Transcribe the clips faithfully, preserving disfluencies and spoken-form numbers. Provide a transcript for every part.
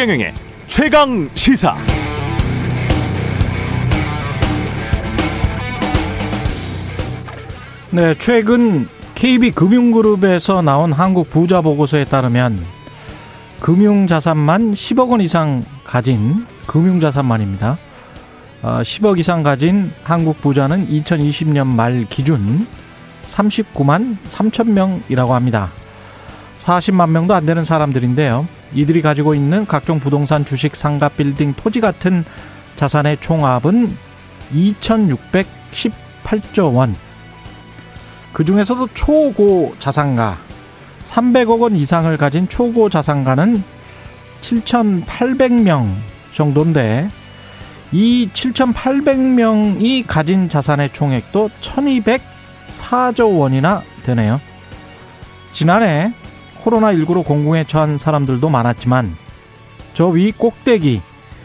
최경영의 최강시사. 네, 최근 케이비금융그룹에서 나온 한국부자보고서에 따르면 금융자산만 십억 원 이상 가진, 금융자산만입니다, 십억 이상 가진 한국 부자는 이천이십 년 말 기준 삼십구만 삼천 명이라고 합니다. 사십만 명도 안 되는 사람들인데요, 이들이 가지고 있는 각종 부동산, 주식, 상가, 빌딩, 토지 같은 자산의 총합은 이천육백십팔조 원. 그중에서도 초고 자산가, 삼백억 원 이상을 가진 초고 자산가는 칠천팔백 명 정도인데, 이 칠천팔백 명이 가진 자산의 총액도 천이백사조 원이나 되네요. 지난해 코로나십구로 공공에 처한 사람들도 많았지만 저 위 꼭대기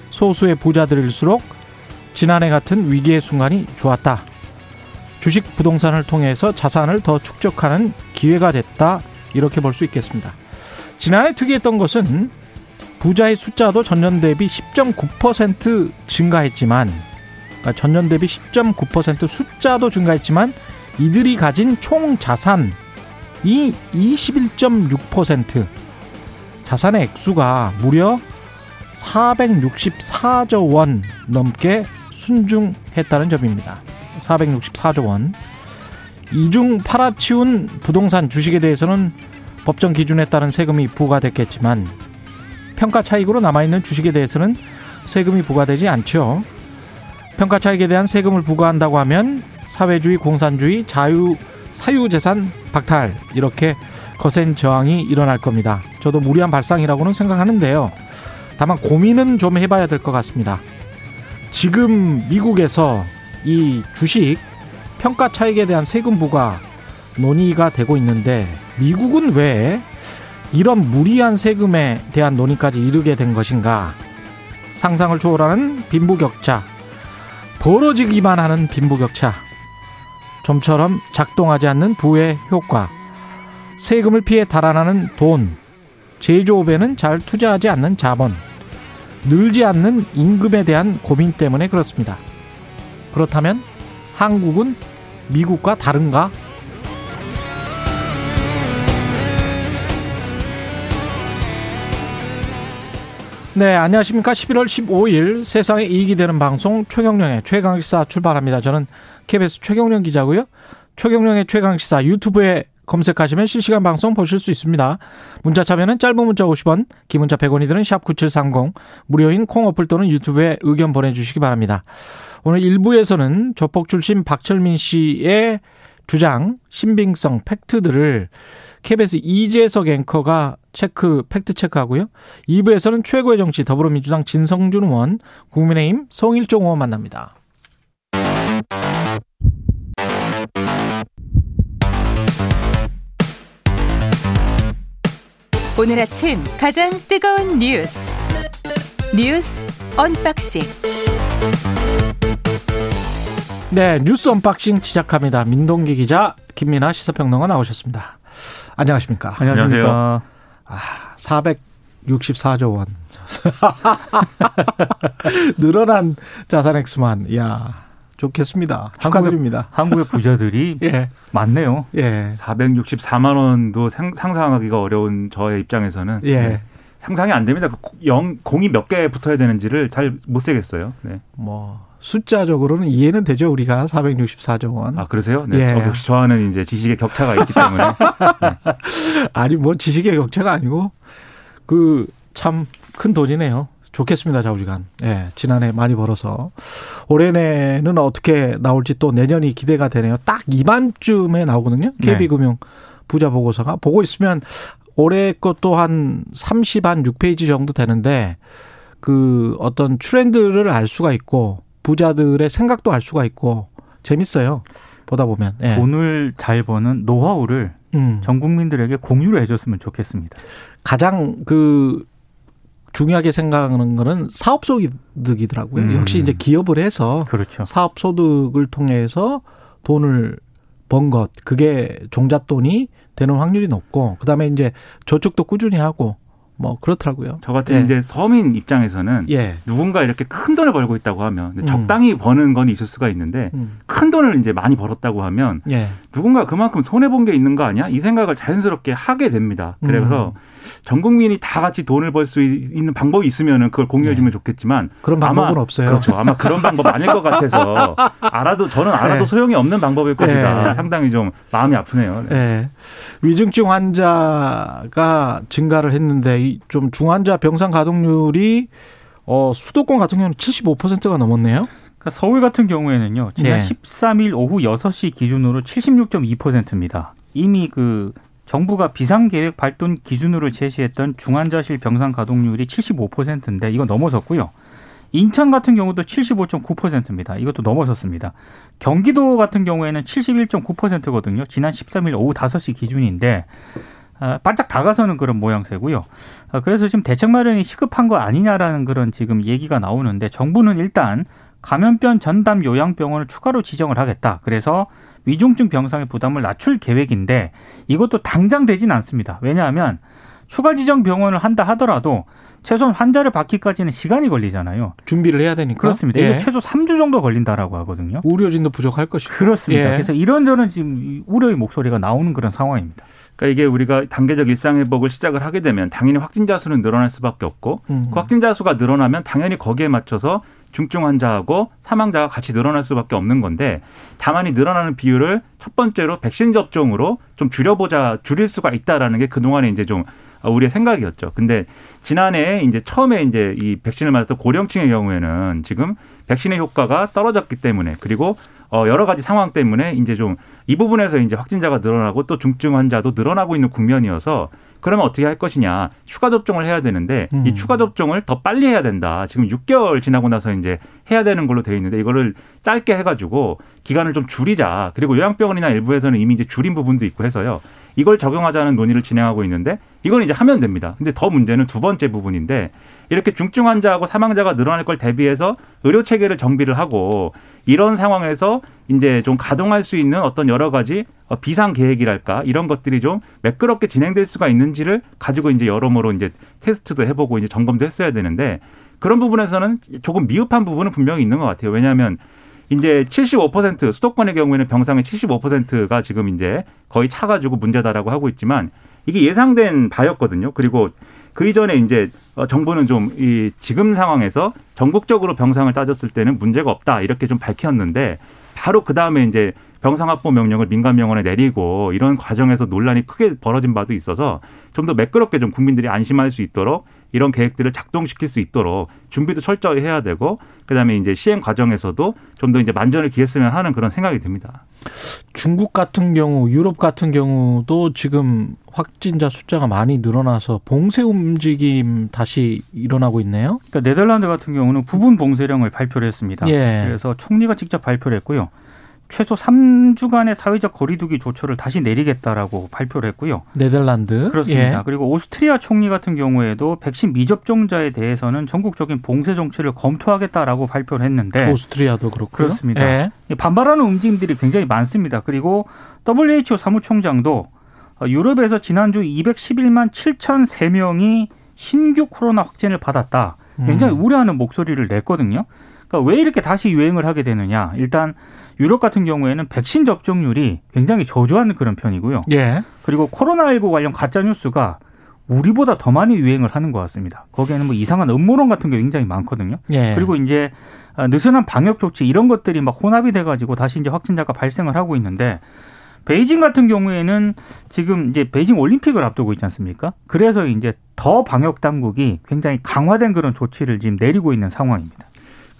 소수의 부자들일수록 지난해 같은 위기의 순간이 좋았다. 주식, 부동산을 통해서 자산을 더 축적하는 기회가 됐다, 이렇게 볼 수 있겠습니다. 지난해 특이했던 것은 부자의 숫자도 전년 대비 십 점 구 퍼센트 증가했지만, 그러니까 전년 대비 십 점 구 퍼센트 숫자도 증가했지만 이들이 가진 총 자산이 이십일 점 육 퍼센트, 자산의 액수가 무려 사백육십사조 원 넘게 순증했다는 점입니다. 사백육십사조 원. 이중 팔아치운 부동산, 주식에 대해서는 법정 기준에 따른 세금이 부과됐겠지만 평가 차익으로 남아있는 주식에 대해서는 세금이 부과되지 않죠. 평가 차익에 대한 세금을 부과한다고 하면 사회주의, 공산주의, 자유, 사유재산 박탈, 이렇게 거센 저항이 일어날 겁니다. 저도 무리한 발상이라고는 생각하는데요, 다만 고민은 좀 해봐야 될 것 같습니다. 지금 미국에서 이 주식 평가 차익에 대한 세금 부과 논의가 되고 있는데, 미국은 왜 이런 무리한 세금에 대한 논의까지 이르게 된 것인가? 상상을 초월하는 빈부격차, 벌어지기만 하는 빈부격차, 좀처럼 작동하지 않는 부의 효과, 세금을 피해 달아나는 돈, 제조업에는 잘 투자하지 않는 자본, 늘지 않는 임금에 대한 고민 때문에 그렇습니다. 그렇다면 한국은 미국과 다른가? 네, 안녕하십니까. 십일월 십오일 세상에 이익이 되는 방송 최경령의 최강시사 출발합니다. 저는 케이비에스 최경령 기자고요. 최경령의 최강시사 유튜브에 검색하시면 실시간 방송 보실 수 있습니다. 문자 참여는 짧은 문자 오십 원, 긴 문자 백 원이 드는 샵 구칠삼공, 무료인 콩 어플 또는 유튜브에 의견 보내주시기 바랍니다. 오늘 일 부에서는 조폭 출신 박철민 씨의 주장, 신빙성, 팩트들을 케이비에스 이재석 앵커가 체크, 팩트 체크하고요. 이 부에서는 최고의 정치 더불어민주당 진성준 의원, 국민의힘 성일종 의원 만납니다. 오늘 아침 가장 뜨거운 뉴스, 뉴스 언박싱. 네, 뉴스 언박싱 시작합니다. 민동기 기자, 김민아 시사평론가 나오셨습니다. 안녕하십니까? 안녕하세요. 아, 사백육십사조 원. 늘어난 자산 액수만. 이야, 좋겠습니다. 축하드립니다. 한국의, 한국의 부자들이 예, 많네요. 예. 사백육십사만 원도 상, 상상하기가 어려운 저의 입장에서는 예, 네, 상상이 안 됩니다. 영, 공이 몇 개 붙어야 되는지를 잘 못 세겠어요. 네. 뭐 숫자적으로는 이해는 되죠, 우리가 사백육십사조 원. 아, 그러세요? 네. 예. 어, 역시 저와는 이제 지식의 격차가 있기 때문에. 네. 아니, 뭐 지식의 격차가 아니고 그 참 큰 돈이네요. 좋겠습니다, 좌우지간. 예, 지난해 많이 벌어서 올해 내는 어떻게 나올지 또 내년이 기대가 되네요. 딱 이맘쯤에 나오거든요, 케이비금융 네, 부자 보고서가. 보고 있으면 올해 것도 한 삼십, 한 육 페이지 정도 되는데 그 어떤 트렌드를 알 수가 있고 부자들의 생각도 알 수가 있고 재밌어요, 보다 보면. 예. 돈을 잘 버는 노하우를 음, 전 국민들에게 공유를 해줬으면 좋겠습니다. 가장 그 중요하게 생각하는 거는 사업소득이더라고요. 음. 역시 이제 기업을 해서 그렇죠, 사업소득을 통해서 돈을 번 것, 그게 종잣돈이 되는 확률이 높고, 그다음에 이제 저축도 꾸준히 하고 뭐 그렇더라고요. 저 같은 예. 이제 서민 입장에서는 예. 누군가 이렇게 큰 돈을 벌고 있다고 하면 음. 적당히 버는 건 있을 수가 있는데 음. 큰 돈을 이제 많이 벌었다고 하면 예. 누군가 그만큼 손해 본 게 있는 거 아니야? 이 생각을 자연스럽게 하게 됩니다. 그래서 음. 전 국민이 다 같이 돈을 벌 수 있는 방법이 있으면은 그걸 공유해 주면 네. 좋겠지만 그런 방법은 아마, 없어요. 그렇죠. 아마 그런 방법 아닐 것 같아서 알아도 저는 알아도 네. 소용이 없는 방법일 겁니다. 네. 상당히 좀 마음이 아프네요. 네. 네. 위중증 환자가 증가를 했는데 좀 중환자 병상 가동률이 어, 수도권 같은 경우는 칠십오 퍼센트가 넘었네요. 그러니까 서울 같은 경우에는요. 지난 네. 십삼 일 오후 여섯 시 기준으로 칠십육 점 이 퍼센트입니다. 이미 그 정부가 비상계획 발동 기준으로 제시했던 중환자실 병상 가동률이 칠십오 퍼센트인데 이거 넘어섰고요. 인천 같은 경우도 칠십오 점 구 퍼센트입니다. 이것도 넘어섰습니다. 경기도 같은 경우에는 칠십일 점 구 퍼센트거든요. 지난 십삼 일 오후 다섯 시 기준인데 바짝 다가서는 그런 모양새고요. 그래서 지금 대책 마련이 시급한 거 아니냐라는 그런 지금 얘기가 나오는데 정부는 일단 감염병 전담 요양병원을 추가로 지정을 하겠다. 그래서 위중증 병상의 부담을 낮출 계획인데 이것도 당장 되진 않습니다. 왜냐하면 추가 지정 병원을 한다 하더라도 최소한 환자를 받기까지는 시간이 걸리잖아요. 준비를 해야 되니까. 그렇습니다. 예. 이게 최소 삼 주 정도 걸린다라고 하거든요. 의료진도 부족할 것이고. 그렇습니다. 예. 그래서 이런저런 지금 우려의 목소리가 나오는 그런 상황입니다. 그러니까 이게 우리가 단계적 일상회복을 시작을 하게 되면 당연히 확진자 수는 늘어날 수밖에 없고 음. 그 확진자 수가 늘어나면 당연히 거기에 맞춰서 중증 환자하고 사망자가 같이 늘어날 수밖에 없는 건데 다만 이 늘어나는 비율을 첫 번째로 백신 접종으로 좀 줄여보자, 줄일 수가 있다라는 게 그동안에 이제 좀 우리의 생각이었죠. 근데 지난해 이제 처음에 이제 이 백신을 맞았던 고령층의 경우에는 지금 백신의 효과가 떨어졌기 때문에 그리고 어 여러 가지 상황 때문에 이제 좀 이 부분에서 이제 확진자가 늘어나고 또 중증 환자도 늘어나고 있는 국면이어서 그러면 어떻게 할 것이냐. 추가 접종을 해야 되는데 음. 이 추가 접종을 더 빨리 해야 된다. 지금 육 개월 지나고 나서 이제 해야 되는 걸로 돼 있는데 이거를 짧게 해가지고 기간을 좀 줄이자. 그리고 요양병원이나 일부에서는 이미 이제 줄인 부분도 있고 해서요. 이걸 적용하자는 논의를 진행하고 있는데 이건 이제 하면 됩니다. 근데 더 문제는 두 번째 부분인데 이렇게 중증 환자하고 사망자가 늘어날 걸 대비해서 의료 체계를 정비를 하고 이런 상황에서 이제 좀 가동할 수 있는 어떤 여러 가지 비상 계획이랄까 이런 것들이 좀 매끄럽게 진행될 수가 있는지를 가지고 이제 여러모로 이제 테스트도 해보고 이제 점검도 했어야 되는데 그런 부분에서는 조금 미흡한 부분은 분명히 있는 것 같아요. 왜냐하면 이제 칠십오 퍼센트 수도권의 경우에는 병상의 칠십오 퍼센트가 지금 이제 거의 차가지고 문제다라고 하고 있지만 이게 예상된 바였거든요. 그리고 그 이전에 이제 정부는 좀 이 지금 상황에서 전국적으로 병상을 따졌을 때는 문제가 없다 이렇게 좀 밝혔는데 바로 그 다음에 이제 병상 확보 명령을 민간병원에 내리고 이런 과정에서 논란이 크게 벌어진 바도 있어서 좀 더 매끄럽게 좀 국민들이 안심할 수 있도록 이런 계획들을 작동시킬 수 있도록 준비도 철저히 해야 되고 그다음에 이제 시행 과정에서도 좀 더 이제 만전을 기했으면 하는 그런 생각이 듭니다. 중국 같은 경우, 유럽 같은 경우도 지금 확진자 숫자가 많이 늘어나서 봉쇄 움직임 다시 일어나고 있네요. 그러니까 네덜란드 같은 경우는 부분 봉쇄령을 발표를 했습니다. 예. 그래서 총리가 직접 발표를 했고요. 최소 삼 주간의 사회적 거리두기 조처를 다시 내리겠다라고 발표를 했고요. 네덜란드. 그렇습니다. 예. 그리고 오스트리아 총리 같은 경우에도 백신 미접종자에 대해서는 전국적인 봉쇄 정책을 검토하겠다라고 발표를 했는데. 오스트리아도 그렇고요. 그렇습니다. 예. 반발하는 움직임들이 굉장히 많습니다. 그리고 더블유에이치오 사무총장도 유럽에서 지난주 이백십일만 칠천삼 명이 신규 코로나 확진을 받았다. 굉장히 음. 우려하는 목소리를 냈거든요. 그러니까 왜 이렇게 다시 유행을 하게 되느냐. 일단 유럽 같은 경우에는 백신 접종률이 굉장히 저조한 그런 편이고요. 예. 그리고 코로나십구 관련 가짜뉴스가 우리보다 더 많이 유행을 하는 것 같습니다. 거기에는 뭐 이상한 음모론 같은 게 굉장히 많거든요. 예. 그리고 이제 느슨한 방역 조치 이런 것들이 막 혼합이 돼가지고 다시 이제 확진자가 발생을 하고 있는데 베이징 같은 경우에는 지금 이제 베이징 올림픽을 앞두고 있지 않습니까? 그래서 이제 더 방역 당국이 굉장히 강화된 그런 조치를 지금 내리고 있는 상황입니다.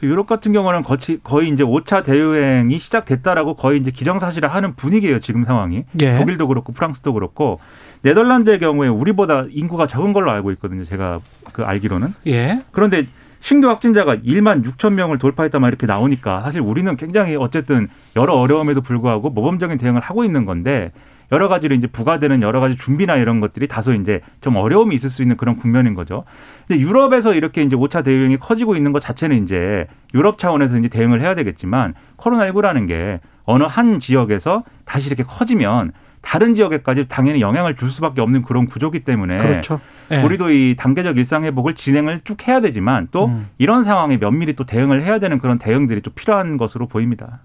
유럽 같은 경우는 거의 이제 오 차 대유행이 시작됐다라고 거의 이제 기정사실화 하는 분위기예요, 지금 상황이. 예. 독일도 그렇고 프랑스도 그렇고. 네덜란드의 경우에 우리보다 인구가 적은 걸로 알고 있거든요, 제가 그 알기로는. 예. 그런데 신규 확진자가 일만 육천 명을 돌파했다 막 이렇게 나오니까 사실 우리는 굉장히 어쨌든 여러 어려움에도 불구하고 모범적인 대응을 하고 있는 건데 여러 가지로 이제 부과되는 여러 가지 준비나 이런 것들이 다소 이제 좀 어려움이 있을 수 있는 그런 국면인 거죠. 근데 유럽에서 이렇게 이제 오 차 대유행이 커지고 있는 것 자체는 이제 유럽 차원에서 이제 대응을 해야 되겠지만 코로나십구라는 게 어느 한 지역에서 다시 이렇게 커지면 다른 지역에까지 당연히 영향을 줄 수밖에 없는 그런 구조기 때문에 그렇죠. 네. 우리도 이 단계적 일상회복을 진행을 쭉 해야 되지만 또 음. 이런 상황에 면밀히 또 대응을 해야 되는 그런 대응들이 또 필요한 것으로 보입니다.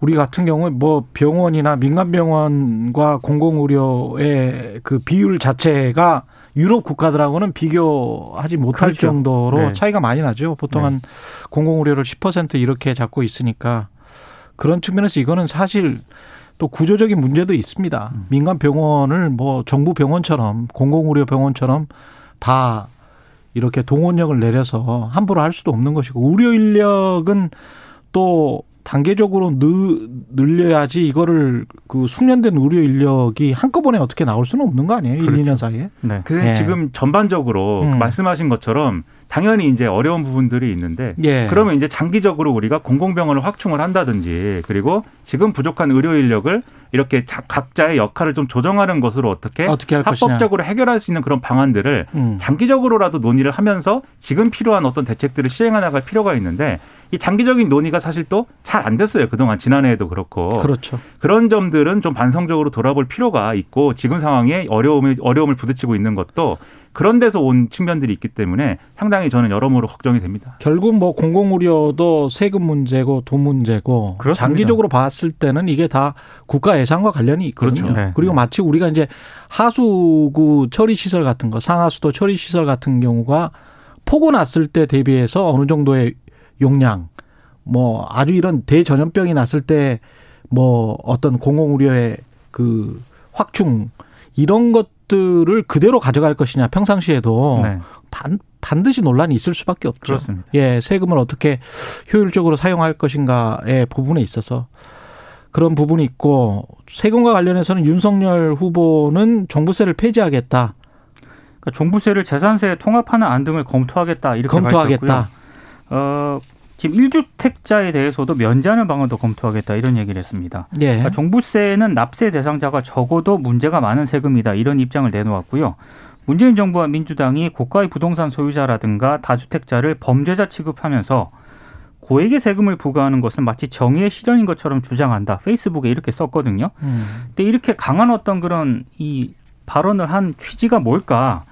우리 같은 경우에 뭐 병원이나 민간병원과 공공의료의 그 비율 자체가 유럽 국가들하고는 비교하지 못할 그렇죠. 정도로 네. 차이가 많이 나죠. 보통 네. 한 공공의료를 십 퍼센트 이렇게 잡고 있으니까 그런 측면에서 이거는 사실 또 구조적인 문제도 있습니다. 음. 민간 병원을 뭐 정부 병원처럼 공공의료 병원처럼 다 이렇게 동원력을 내려서 함부로 할 수도 없는 것이고 의료 인력은 또 단계적으로 늘려야지 이거를 그 숙련된 의료 인력이 한꺼번에 어떻게 나올 수는 없는 거 아니에요? 그렇죠. 일, 이 년 사이에. 네. 근데 예. 지금 전반적으로 음. 말씀하신 것처럼 당연히 이제 어려운 부분들이 있는데 예. 그러면 이제 장기적으로 우리가 공공병원을 확충을 한다든지 그리고 지금 부족한 의료 인력을 이렇게 각자의 역할을 좀 조정하는 것으로 어떻게, 어떻게 합법적으로 것이냐. 해결할 수 있는 그런 방안들을 음. 장기적으로라도 논의를 하면서 지금 필요한 어떤 대책들을 시행해 나갈 필요가 있는데 이 장기적인 논의가 사실 또 잘 안 됐어요. 그동안 지난해에도 그렇고. 그렇죠. 그런 점들은 좀 반성적으로 돌아볼 필요가 있고 지금 상황에 어려움이, 어려움을 부딪히고 있는 것도 그런 데서 온 측면들이 있기 때문에 상당히 저는 여러모로 걱정이 됩니다. 결국 뭐 공공의료도 세금 문제고 돈 문제고 그렇습니다. 장기적으로 봤을 때는 이게 다 국가 예산과 관련이 있거든요. 그렇죠. 네. 그리고 마치 우리가 이제 하수구 처리시설 같은 거 상하수도 처리시설 같은 경우가 폭우 났을 때 대비해서 어느 정도의 용량 뭐 아주 이런 대전염병이 났을 때 뭐 어떤 공공의료의 그 확충 이런 것 들을 그대로 가져갈 것이냐 평상시에도 네. 반, 반드시 논란이 있을 수밖에 없죠. 그렇습니다. 예, 세금을 어떻게 효율적으로 사용할 것인가의 부분에 있어서 그런 부분이 있고 세금과 관련해서는 윤석열 후보는 종부세를 폐지하겠다. 그러니까 종부세를 재산세에 통합하는 안 등을 검토하겠다. 이렇게 검토하겠다. 어, 지금 일 주택자에 대해서도 면제하는 방안도 검토하겠다 이런 얘기를 했습니다. 예. 그러니까 종부세는 납세 대상자가 적어도 문제가 많은 세금이다 이런 입장을 내놓았고요. 문재인 정부와 민주당이 고가의 부동산 소유자라든가 다주택자를 범죄자 취급하면서 고액의 세금을 부과하는 것은 마치 정의의 실현인 것처럼 주장한다. 페이스북에 이렇게 썼거든요. 음. 근데 이렇게 강한 어떤 그런 이 발언을 한 취지가 뭘까?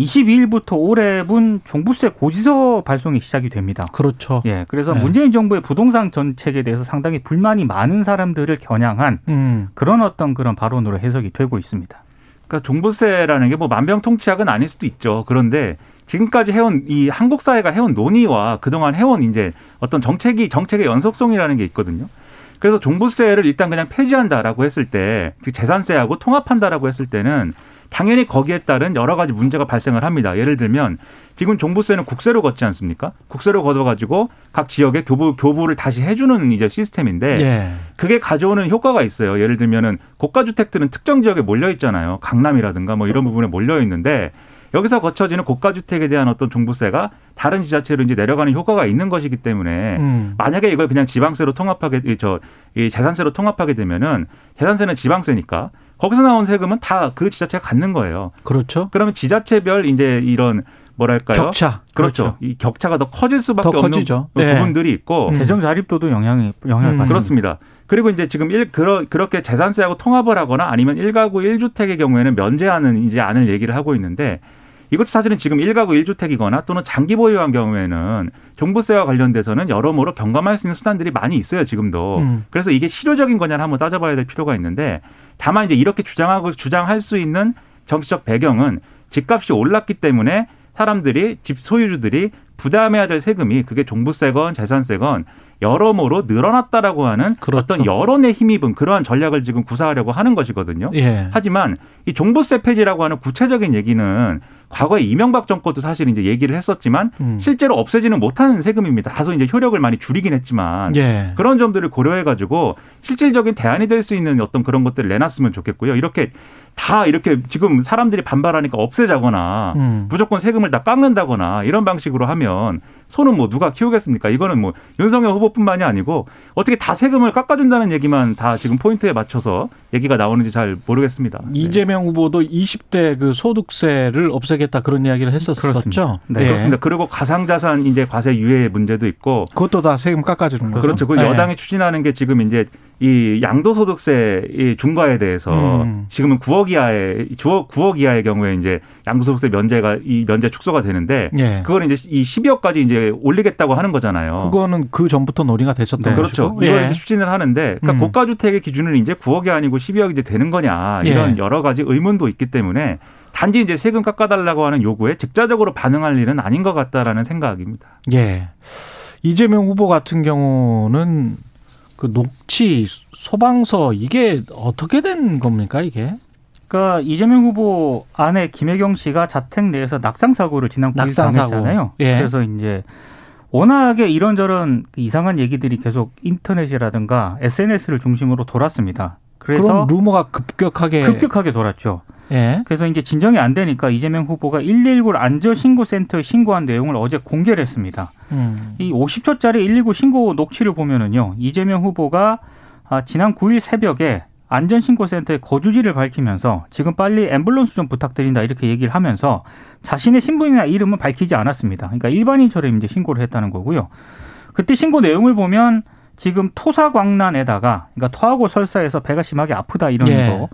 이십이 일부터 올해분 종부세 고지서 발송이 시작이 됩니다. 그렇죠. 예, 그래서 네. 문재인 정부의 부동산 정책에 대해서 상당히 불만이 많은 사람들을 겨냥한 음. 그런 어떤 그런 발언으로 해석이 되고 있습니다. 그러니까 종부세라는 게 뭐 만병통치약은 아닐 수도 있죠. 그런데 지금까지 해온 이 한국 사회가 해온 논의와 그동안 해온 이제 어떤 정책이 정책의 연속성이라는 게 있거든요. 그래서 종부세를 일단 그냥 폐지한다라고 했을 때, 즉 재산세하고 통합한다라고 했을 때는 당연히 거기에 따른 여러 가지 문제가 발생을 합니다. 예를 들면 지금 종부세는 국세로 걷지 않습니까? 국세로 걷어가지고 각 지역에 교부, 교부를 다시 해주는 이제 시스템인데 예. 그게 가져오는 효과가 있어요. 예를 들면은 고가주택들은 특정 지역에 몰려있잖아요. 강남이라든가 뭐 이런 부분에 몰려있는데 여기서 거쳐지는 고가주택에 대한 어떤 종부세가 다른 지자체로 이제 내려가는 효과가 있는 것이기 때문에 음. 만약에 이걸 그냥 지방세로 통합하게, 저, 이 재산세로 통합하게 되면은 재산세는 지방세니까 거기서 나온 세금은 다 그 지자체가 갖는 거예요. 그렇죠. 그러면 지자체별 이제 이런 뭐랄까요? 격차. 그렇죠. 그렇죠. 이 격차가 더 커질 수밖에 더 없는 네. 부분들이 있고. 음. 재정 자립도도 영향이, 영향을 받습니다. 음. 그렇습니다. 그리고 이제 지금 일, 그러, 그렇게 재산세하고 통합을 하거나 아니면 일 가구 일 주택의 경우에는 면제하는 이제 않을 얘기를 하고 있는데 이것도 사실은 지금 일 가구 일 주택이거나 또는 장기 보유한 경우에는 종부세와 관련돼서는 여러모로 경감할 수 있는 수단들이 많이 있어요, 지금도. 음. 그래서 이게 실효적인 거냐를 한번 따져봐야 될 필요가 있는데 다만 이제 이렇게 주장하고 주장할 수 있는 정치적 배경은 집값이 올랐기 때문에 사람들이 집 소유주들이 부담해야 될 세금이 그게 종부세건 재산세건 여러모로 늘어났다라고 하는 그렇죠. 어떤 여론에 힘입은 그러한 전략을 지금 구사하려고 하는 것이거든요. 예. 하지만 이 종부세 폐지라고 하는 구체적인 얘기는 과거에 이명박 정권 도 사실 이제 얘기를 했었지만 음. 실제로 없애지는 못하는 세금입니다. 다소 이제 효력을 많이 줄이긴 했지만 예. 그런 점들을 고려해 가지고 실질적인 대안이 될 수 있는 어떤 그런 것들을 내놨으면 좋겠고요. 이렇게 다 이렇게 지금 사람들이 반발하니까 없애자거나 음. 무조건 세금을 다 깎는다거나 이런 방식으로 하면 손은 뭐 누가 키우겠습니까? 이거는 뭐 윤석열 후보뿐만이 아니고 어떻게 다 세금을 깎아준다는 얘기만 다 지금 포인트에 맞춰서 얘기가 나오는지 잘 모르겠습니다. 이재명 네. 후보도 이십 대 그 소득세를 없애겠다 그런 이야기를 했었었죠. 그렇습니다. 네, 네. 그렇습니다. 그리고 가상자산 이제 과세 유예 문제도 있고 그것도 다 세금 깎아주는 거죠. 그렇죠. 그 네. 여당이 추진하는 게 지금 이제 이 양도소득세 중과에 대해서 음. 지금은 구억 이하의 구억 이하의 경우에 이제 양도소득세 면제가 이 면제 축소가 되는데 예. 그걸 이제 이 십이억까지 이제 올리겠다고 하는 거잖아요. 그거는 그 전부터 논의가 되셨던 네. 거죠. 그렇죠. 이걸 예. 추진을 하는데 그러니까 음. 고가 주택의 기준은 이제 구억이 아니고 십이억이 이제 되는 거냐 이런 예. 여러 가지 의문도 있기 때문에 단지 이제 세금 깎아달라고 하는 요구에 즉자적으로 반응할 일은 아닌 것 같다라는 생각입니다. 예. 이재명 후보 같은 경우는 그 녹취, 소방서 이게 어떻게 된 겁니까 이게? 그러니까 이재명 후보 아내 김혜경 씨가 자택 내에서 낙상 사고를 지난 구일 당했잖아요. 예. 그래서 이제 워낙에 이런저런 이상한 얘기들이 계속 인터넷이라든가 에스엔에스를 중심으로 돌았습니다. 그래서 그럼 루머가 급격하게 급격하게 돌았죠. 예. 그래서 이제 진정이 안 되니까 이재명 후보가 일일구 안전 신고 센터에 신고한 내용을 어제 공개를 했습니다. 음. 이 오십 초짜리 일일구 신고 녹취를 보면은요. 이재명 후보가 지난 구일 새벽에 안전 신고 센터의 거주지를 밝히면서 지금 빨리 앰뷸런스 좀 부탁드린다 이렇게 얘기를 하면서 자신의 신분이나 이름은 밝히지 않았습니다. 그러니까 일반인처럼 이제 신고를 했다는 거고요. 그때 신고 내용을 보면 지금 토사광난에다가 그러니까 토하고 설사해서 배가 심하게 아프다 이런 예. 거.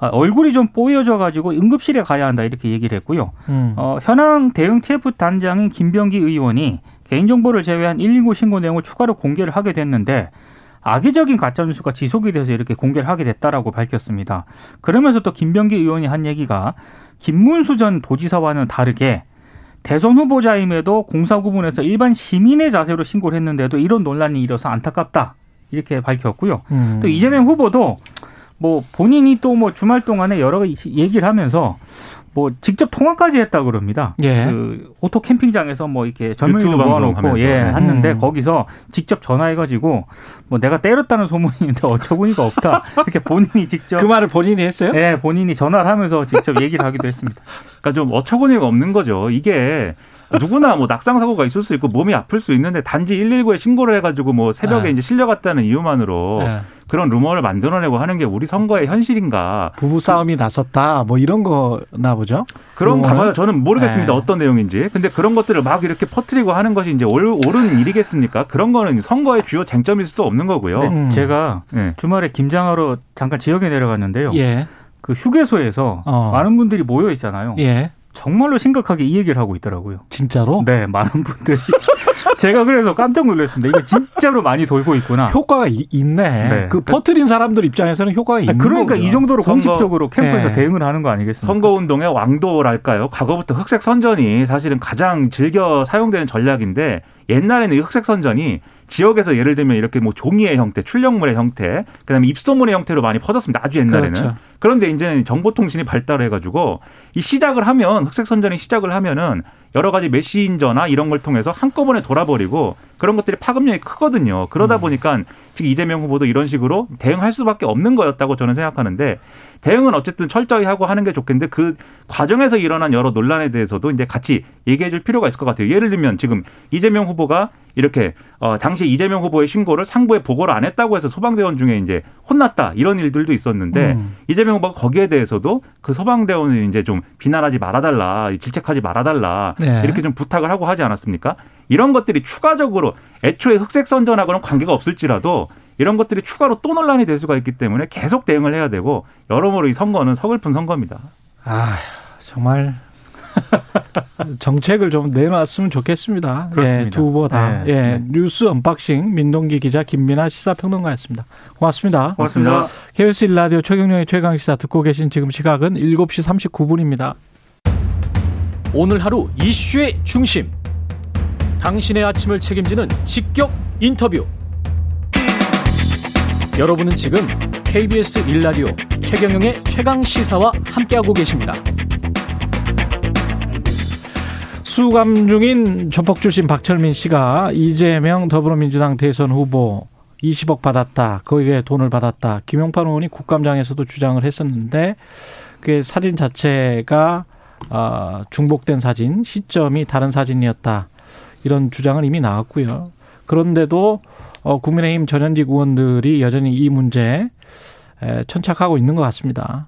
얼굴이 좀 뽀여져가지고 응급실에 가야 한다 이렇게 얘기를 했고요. 음. 어, 현황 대응 티에프 단장인 김병기 의원이 개인정보를 제외한 일일구 신고 내용을 추가로 공개를 하게 됐는데 악의적인 가짜뉴스가 지속이 돼서 이렇게 공개를 하게 됐다라고 밝혔습니다. 그러면서 또 김병기 의원이 한 얘기가 김문수 전 도지사와는 다르게 대선 후보자임에도 공사구분에서 일반 시민의 자세로 신고를 했는데도 이런 논란이 일어서 안타깝다 이렇게 밝혔고요. 음. 또 이재명 후보도 뭐 본인이 또 뭐 주말 동안에 여러 얘기를 하면서 뭐 직접 통화까지 했다 그럽니다. 예. 그 오토 캠핑장에서 뭐 이렇게 젊은이들 모아놓고 예 음. 했는데 거기서 직접 전화해가지고 뭐 내가 때렸다는 소문이 있는데 어처구니가 없다 이렇게 본인이 직접 그 말을 본인이 했어요? 예, 본인이 전화를 하면서 직접 얘기를 하기도 했습니다. 그러니까 좀 어처구니가 없는 거죠. 이게. 누구나 뭐 낙상 사고가 있을 수 있고 몸이 아플 수 있는데 단지 일일구에 신고를 해가지고 뭐 새벽에 네. 이제 실려갔다는 이유만으로 네. 그런 루머를 만들어내고 하는 게 우리 선거의 현실인가? 부부 싸움이 나섰다 뭐 이런 거나 보죠. 그런가 봐요. 저는 모르겠습니다. 네. 어떤 내용인지. 근데 그런 것들을 막 이렇게 퍼뜨리고 하는 것이 이제 옳은 일이겠습니까? 그런 거는 선거의 주요 쟁점일 수도 없는 거고요. 네. 음. 제가 네. 주말에 김장하러 잠깐 지역에 내려갔는데요. 예. 그 휴게소에서 어. 많은 분들이 모여 있잖아요. 예. 정말로 심각하게 이 얘기를 하고 있더라고요. 진짜로? 네, 많은 분들이. 제가 그래서 깜짝 놀랐습니다. 이거 진짜로 많이 돌고 있구나. 효과가 이, 있네. 네. 그 퍼뜨린 사람들 입장에서는 효과가 있는 거죠. 그러니까 거구나. 이 정도로 선거, 공식적으로 캠프에서 네. 대응을 하는 거 아니겠습니까? 선거운동의 왕도랄까요? 과거부터 흑색선전이 사실은 가장 즐겨 사용되는 전략인데 옛날에는 이 흑색선전이 지역에서 예를 들면 이렇게 뭐 종이의 형태, 출력물의 형태, 그다음에 입소문의 형태로 많이 퍼졌습니다. 아주 옛날에는. 그렇죠. 그런데 이제는 정보통신이 발달해가지고 이 시작을 하면 흑색선전이 시작을 하면은 여러 가지 메신저나 이런 걸 통해서 한꺼번에 돌아버리고 그런 것들이 파급력이 크거든요. 그러다 보니까 지금 이재명 후보도 이런 식으로 대응할 수밖에 없는 거였다고 저는 생각하는데 대응은 어쨌든 철저히 하고 하는 게 좋겠는데 그 과정에서 일어난 여러 논란에 대해서도 이제 같이 얘기해 줄 필요가 있을 것 같아요. 예를 들면 지금 이재명 후보가 이렇게 어, 당시 이재명 후보의 신고를 상부에 보고를 안 했다고 해서 소방대원 중에 이제 혼났다 이런 일들도 있었는데 음. 이재명 후보가 거기에 대해서도 그 소방대원을 이제 좀 비난하지 말아달라, 질책하지 말아달라 네. 이렇게 좀 부탁을 하고 하지 않았습니까? 이런 것들이 추가적으로 애초에 흑색선전하고는 관계가 없을지라도 이런 것들이 추가로 또 논란이 될 수가 있기 때문에 계속 대응을 해야 되고 여러모로 이 선거는 서글픈 선거입니다. 아 정말 정책을 좀 내놨으면 좋겠습니다. 그렇습니다. 예, 두 후보 다. 네. 예, 뉴스 언박싱 민동기 기자 김민아 시사평론가였습니다. 고맙습니다. 고맙습니다. 케이비에스 일 라디오 최경영의 최강시사 듣고 계신 지금 시각은 일곱 시 삼십구 분입니다. 오늘 하루 이슈의 중심. 당신의 아침을 책임지는 직격 인터뷰. 여러분은 지금 케이비에스 일 라디오 최경영의 최강시사와 함께하고 계십니다. 수감 중인 조폭 출신 박철민 씨가 이재명 더불어민주당 대선 후보 이십억 받았다. 거기에 돈을 받았다. 김용판 의원이 국감장에서도 주장을 했었는데 그 사진 자체가 중복된 사진, 시점이 다른 사진이었다. 이런 주장은 이미 나왔고요. 그런데도 어, 국민의힘 전현직 의원들이 여전히 이 문제에 천착하고 있는 것 같습니다.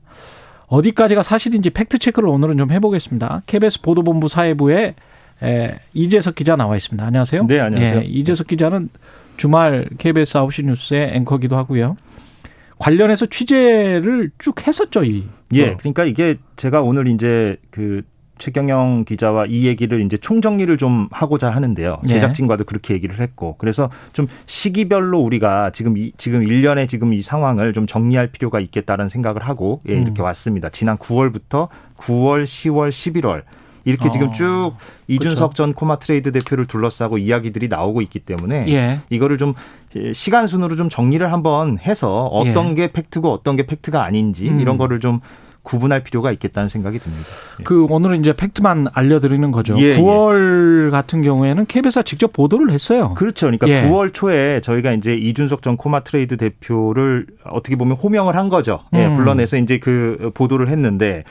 어디까지가 사실인지 팩트체크를 오늘은 좀 해보겠습니다. 케이비에스 보도본부 사회부에 에, 이재석 기자 나와 있습니다. 안녕하세요. 네, 안녕하세요. 예, 이재석 기자는 주말 케이비에스 아홉 시 뉴스의 앵커기도 하고요. 관련해서 취재를 쭉 했었죠, 이. 예. 그러니까 이게 제가 오늘 이제 그 최경영 기자와 이 얘기를 이제 총정리를 좀 하고자 하는데요. 제작진과도 그렇게 얘기를 했고. 그래서 좀 시기별로 우리가 지금 이, 지금 일 년의 지금 이 상황을 좀 정리할 필요가 있겠다는 생각을 하고 예, 이렇게 음. 왔습니다. 지난 구월부터 구월, 시월, 십일월 이렇게 어. 지금 쭉 이준석 그렇죠. 전 코마트레이드 대표를 둘러싸고 이야기들이 나오고 있기 때문에 예. 이거를 좀 시간 순으로 좀 정리를 한번 해서 어떤 예. 게 팩트고 어떤 게 팩트가 아닌지 음. 이런 거를 좀 구분할 필요가 있겠다는 생각이 듭니다. 예. 그 오늘은 이제 팩트만 알려드리는 거죠. 예, 구월 예. 같은 경우에는 케이비에스가 직접 보도를 했어요. 그렇죠. 그러니까 예. 구월 초에 저희가 이제 이준석 전 코마트레이드 대표를 어떻게 보면 호명을 한 거죠. 음. 예, 불러내서 이제 그 보도를 했는데.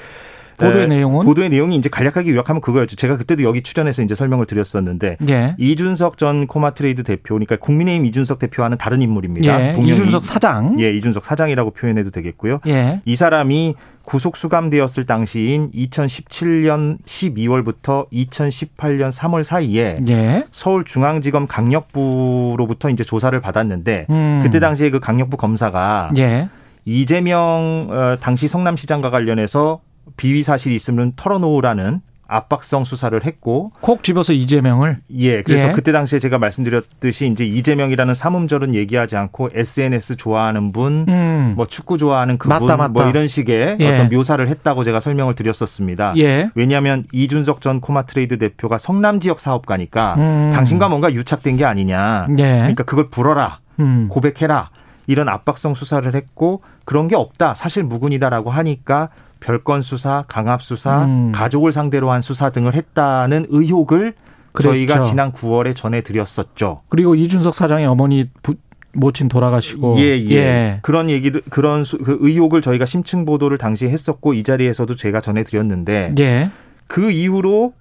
보도의 내용은? 보도의 내용이 이제 간략하게 요약하면 그거였죠. 제가 그때도 여기 출연해서 이제 설명을 드렸었는데 예. 이준석 전 코마트레이드 대표, 그러니까 국민의힘 이준석 대표와는 다른 인물입니다. 예. 이준석 사장. 예, 이준석 사장이라고 표현해도 되겠고요. 예. 이 사람이 구속 수감되었을 당시인 이천십칠 년 십이월부터 이천십팔 년 삼월 사이에 예. 서울중앙지검 강력부로부터 이제 조사를 받았는데 음. 그때 당시에 그 강력부 검사가 예. 이재명 당시 성남시장과 관련해서 비위 사실이 있으면 털어놓으라는 압박성 수사를 했고. 콕 집어서 이재명을. 예. 그래서 예. 그때 당시에 제가 말씀드렸듯이 이제 이재명이라는 삼음절은 얘기하지 않고 에스엔에스 좋아하는 분, 음. 뭐 축구 좋아하는 그분, 맞다, 맞다. 뭐 이런 식의 예. 어떤 묘사를 했다고 제가 설명을 드렸었습니다. 예. 왜냐하면 이준석 전 코마트레이드 대표가 성남 지역 사업가니까 음. 당신과 뭔가 유착된 게 아니냐. 예. 그러니까 그걸 불어라. 음. 고백해라. 이런 압박성 수사를 했고 그런 게 없다. 사실 무근이다라고 하니까 별건 수사, 강압 수사, 음. 가족을 상대로 한 수사 등을 했다는 의혹을 그랬죠. 저희가 지난 구월에 전해드렸었죠. 그리고 이준석 사장의 어머니 부, 모친 돌아가시고. 예, 예. 예. 그런 얘기를, 그런 수, 그 의혹을 저희가 심층 보도를 당시에 했었고 이 자리에서도 제가 전해드렸는데 예. 그 이후로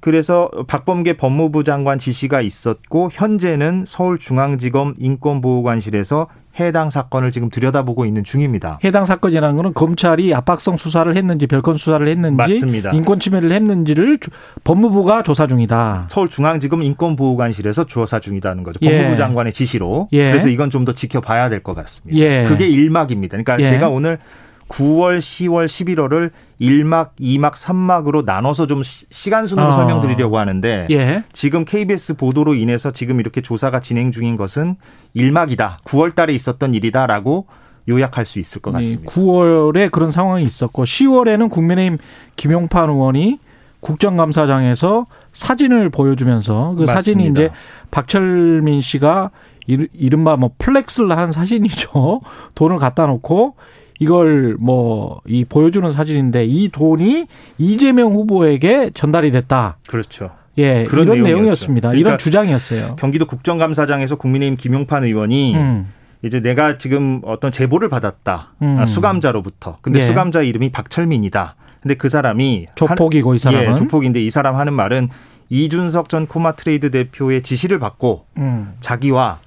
그래서 박범계 법무부 장관 지시가 있었고 현재는 서울중앙지검 인권보호관실에서 해당 사건을 지금 들여다보고 있는 중입니다. 해당 사건이라는 거는 검찰이 압박성 수사를 했는지 별건 수사를 했는지 맞습니다. 인권침해를 했는지를 조, 법무부가 조사 중이다. 서울중앙지검 인권보호관실에서 조사 중이라는 거죠. 예. 법무부 장관의 지시로. 예. 그래서 이건 좀 더 지켜봐야 될 것 같습니다. 예. 그게 일막입니다. 그러니까 예. 제가 오늘 구월, 시월, 십일월을 일막, 이막, 삼막으로 나눠서 좀 시간 순으로 어. 설명드리려고 하는데 예. 지금 케이비에스 보도로 인해서 지금 이렇게 조사가 진행 중인 것은 일막이다. 구월 달에 있었던 일이다라고 요약할 수 있을 것 같습니다. 구월에 그런 상황이 있었고 시월에는 국민의힘 김용판 의원이 국정감사장에서 사진을 보여주면서 그 맞습니다. 사진이 이제 박철민 씨가 이른바 뭐 플렉스를 한 사진이죠. 돈을 갖다 놓고 이걸 뭐 이 보여주는 사진인데 이 돈이 이재명 후보에게 전달이 됐다. 그렇죠. 예, 그런 이런 내용이었죠. 내용이었습니다. 그러니까 이런 주장이었어요. 경기도 국정감사장에서 국민의힘 김용판 의원이 음. 이제 내가 지금 어떤 제보를 받았다. 음. 수감자로부터. 근데 예. 수감자 이름이 박철민이다. 근데 그 사람이 조폭이고 한, 이 사람은. 예, 조폭인데 이 사람 하는 말은 이준석 전 코마트레이드 대표의 지시를 받고 음. 자기와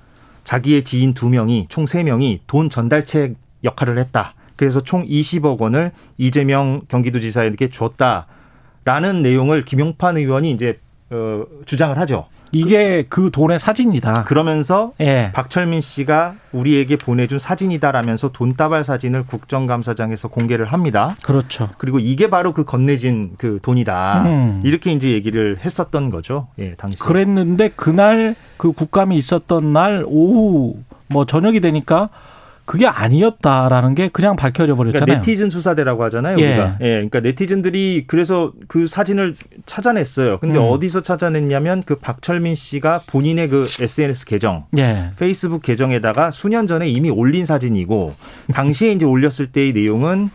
자기의 지인 두 명이 총 세 명이 돈 전달책 역할을 했다. 그래서 총 이십억 원을 이재명 경기도지사에게 줬다라는 내용을 김용판 의원이 이제 어, 주장을 하죠. 이게 그, 그 돈의 사진이다. 그러면서 예. 박철민 씨가 우리에게 보내준 사진이다라면서 돈다발 사진을 국정감사장에서 공개를 합니다. 그렇죠. 그리고 이게 바로 그 건네진 그 돈이다. 음. 이렇게 이제 얘기를 했었던 거죠. 예, 당시. 그랬는데 그날 그 국감이 있었던 날 오후 뭐 저녁이 되니까. 그게 아니었다라는 게 그냥 밝혀져 버렸잖아요. 그러니까 네티즌 수사대라고 하잖아요. 예. 우리가. 예, 그러니까 네티즌들이 그래서 그 사진을 찾아냈어요. 근데 음. 어디서 찾아냈냐면 그 박철민 씨가 본인의 그 에스엔에스 계정, 예. 페이스북 계정에다가 수년 전에 이미 올린 사진이고 당시에 이제 올렸을 때의 내용은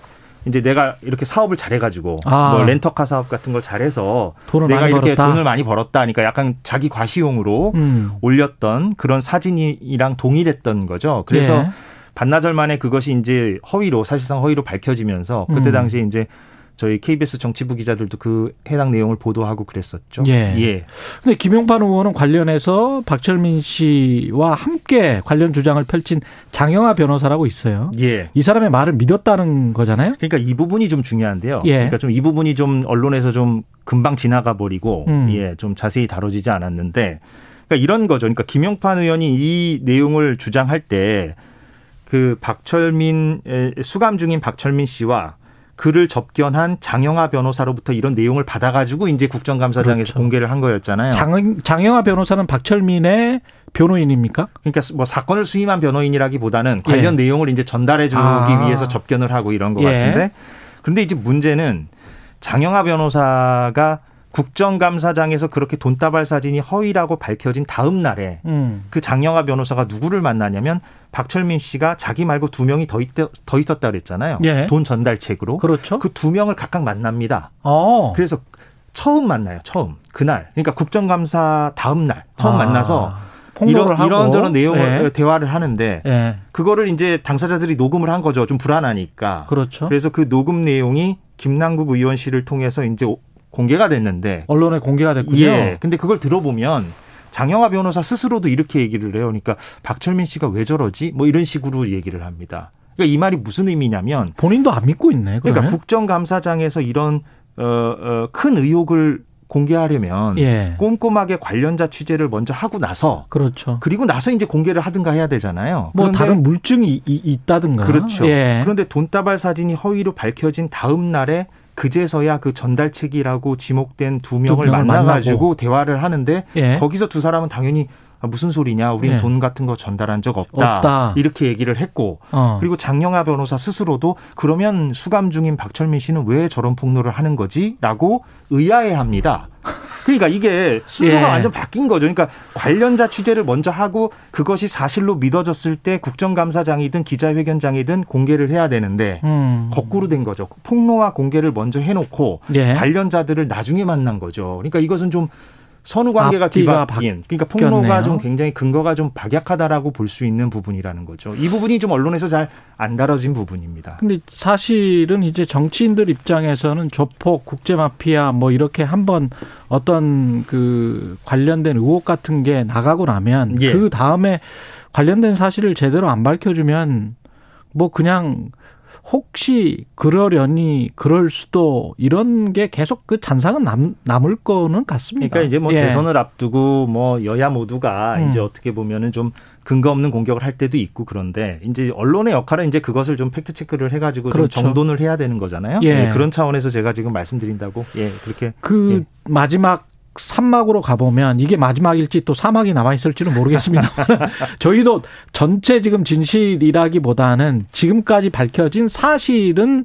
이제 내가 이렇게 사업을 잘해가지고 아. 뭐 렌터카 사업 같은 걸 잘해서 내가 이렇게 벌었다. 돈을 많이 벌었다. 그러니까 약간 자기 과시용으로 음. 올렸던 그런 사진이랑 동일했던 거죠. 그래서 예. 반나절 만에 그것이 이제 허위로 사실상 허위로 밝혀지면서 그때 당시에 이제 저희 케이비에스 정치부 기자들도 그 해당 내용을 보도하고 그랬었죠. 예. 예. 근데 김용판 의원은 관련해서 박철민 씨와 함께 관련 주장을 펼친 장영아 변호사라고 있어요. 예. 이 사람의 말을 믿었다는 거잖아요. 그러니까 이 부분이 좀 중요한데요. 예. 그러니까 좀 이 부분이 좀 언론에서 좀 금방 지나가 버리고 음. 예, 좀 자세히 다뤄지지 않았는데 그러니까 이런 거죠. 그러니까 김용판 의원이 이 내용을 주장할 때 그 박철민 수감 중인 박철민 씨와 그를 접견한 장영아 변호사로부터 이런 내용을 받아가지고 이제 국정감사장에서 그렇죠. 공개를 한 거였잖아요. 장, 장영아 변호사는 박철민의 변호인입니까? 그러니까 뭐 사건을 수임한 변호인이라기보다는 예. 관련 내용을 이제 전달해 주기 아. 위해서 접견을 하고 이런 것 예. 같은데. 그런데 이제 문제는 장영아 변호사가 국정감사장에서 그렇게 돈다발 사진이 허위라고 밝혀진 다음 날에 음. 그 장영아 변호사가 누구를 만나냐면 박철민 씨가 자기 말고 두 명이 더, 있, 더 있었다 그랬잖아요. 예. 돈 전달책으로. 그렇죠. 그 두 명을 각각 만납니다. 오. 그래서 처음 만나요. 처음. 그날. 그러니까 국정감사 다음 날 처음 아. 만나서 이런, 하고. 이런저런 내용을 예. 대화를 하는데 예. 그거를 이제 당사자들이 녹음을 한 거죠. 좀 불안하니까. 그렇죠. 그래서 그 녹음 내용이 김남국 의원실을 통해서 이제 공개가 됐는데. 언론에 공개가 됐군요. 예. 근데 그걸 들어보면 장영아 변호사 스스로도 이렇게 얘기를 해요. 그러니까 박철민 씨가 왜 저러지? 뭐 이런 식으로 얘기를 합니다. 그러니까 이 말이 무슨 의미냐면. 본인도 안 믿고 있네. 그러면. 그러니까 국정감사장에서 이런 어, 어, 큰 의혹을 공개하려면 예. 꼼꼼하게 관련자 취재를 먼저 하고 나서 그렇죠. 그리고 나서 이제 공개를 하든가 해야 되잖아요. 뭐 다른 물증이 있다든가. 그렇죠. 예. 그런데 돈다발 사진이 허위로 밝혀진 다음 날에 그제서야 그 전달책이라고 지목된 두 명을, 두 명을 만나가지고 만나고. 대화를 하는데 예. 거기서 두 사람은 당연히 무슨 소리냐. 우린 예. 돈 같은 거 전달한 적 없다. 없다. 이렇게 얘기를 했고. 어. 그리고 장영아 변호사 스스로도 그러면 수감 중인 박철민 씨는 왜 저런 폭로를 하는 거지? 라고 의아해합니다. 그러니까 이게 순서가 예. 완전 바뀐 거죠. 그러니까 관련자 취재를 먼저 하고 그것이 사실로 믿어졌을 때 국정감사장이든 기자회견장이든 공개를 해야 되는데 음. 거꾸로 된 거죠. 폭로와 공개를 먼저 해놓고 예. 관련자들을 나중에 만난 거죠. 그러니까 이것은 좀 선후 관계가 뒤바뀐. 그러니까 폭로가 좀 굉장히 근거가 좀 박약하다라고 볼 수 있는 부분이라는 거죠. 이 부분이 좀 언론에서 잘 안 다뤄진 부분입니다. 근데 사실은 이제 정치인들 입장에서는 조폭, 국제마피아 뭐 이렇게 한번 어떤 그 관련된 의혹 같은 게 나가고 나면 예. 그 다음에 관련된 사실을 제대로 안 밝혀주면 뭐 그냥 혹시 그러려니 그럴 수도 이런 게 계속 그 잔상은 남, 남을 거는 같습니다. 그러니까 이제 뭐 예. 대선을 앞두고 뭐 여야 모두가 음. 이제 어떻게 보면은 좀 근거 없는 공격을 할 때도 있고 그런데 이제 언론의 역할은 이제 그것을 좀 팩트 체크를 해가지고 그렇죠. 좀 정돈을 해야 되는 거잖아요. 예. 네, 그런 차원에서 제가 지금 말씀드린다고 예 그렇게 그 예. 마지막. 삼막으로 가보면 이게 마지막일지 또 사막이 남아있을지는 모르겠습니다. 저희도 전체 지금 진실이라기보다는 지금까지 밝혀진 사실은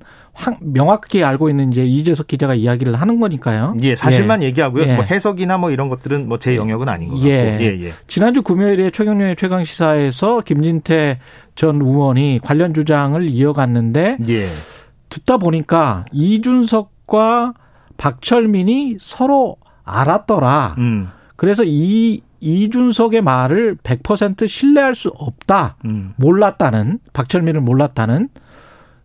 명확히 알고 있는 이제 이재석 기자가 이야기를 하는 거니까요. 예, 사실만 예. 얘기하고요. 예. 뭐 해석이나 뭐 이런 것들은 뭐 제 영역은 아닌 것 같고. 예. 예, 예. 지난주 금요일에 최경령의 최강시사에서 김진태 전 의원이 관련 주장을 이어갔는데 예. 듣다 보니까 이준석과 박철민이 서로 알았더라. 음. 그래서 이 이준석의 말을 백 퍼센트 신뢰할 수 없다. 음. 몰랐다는 박철민을 몰랐다는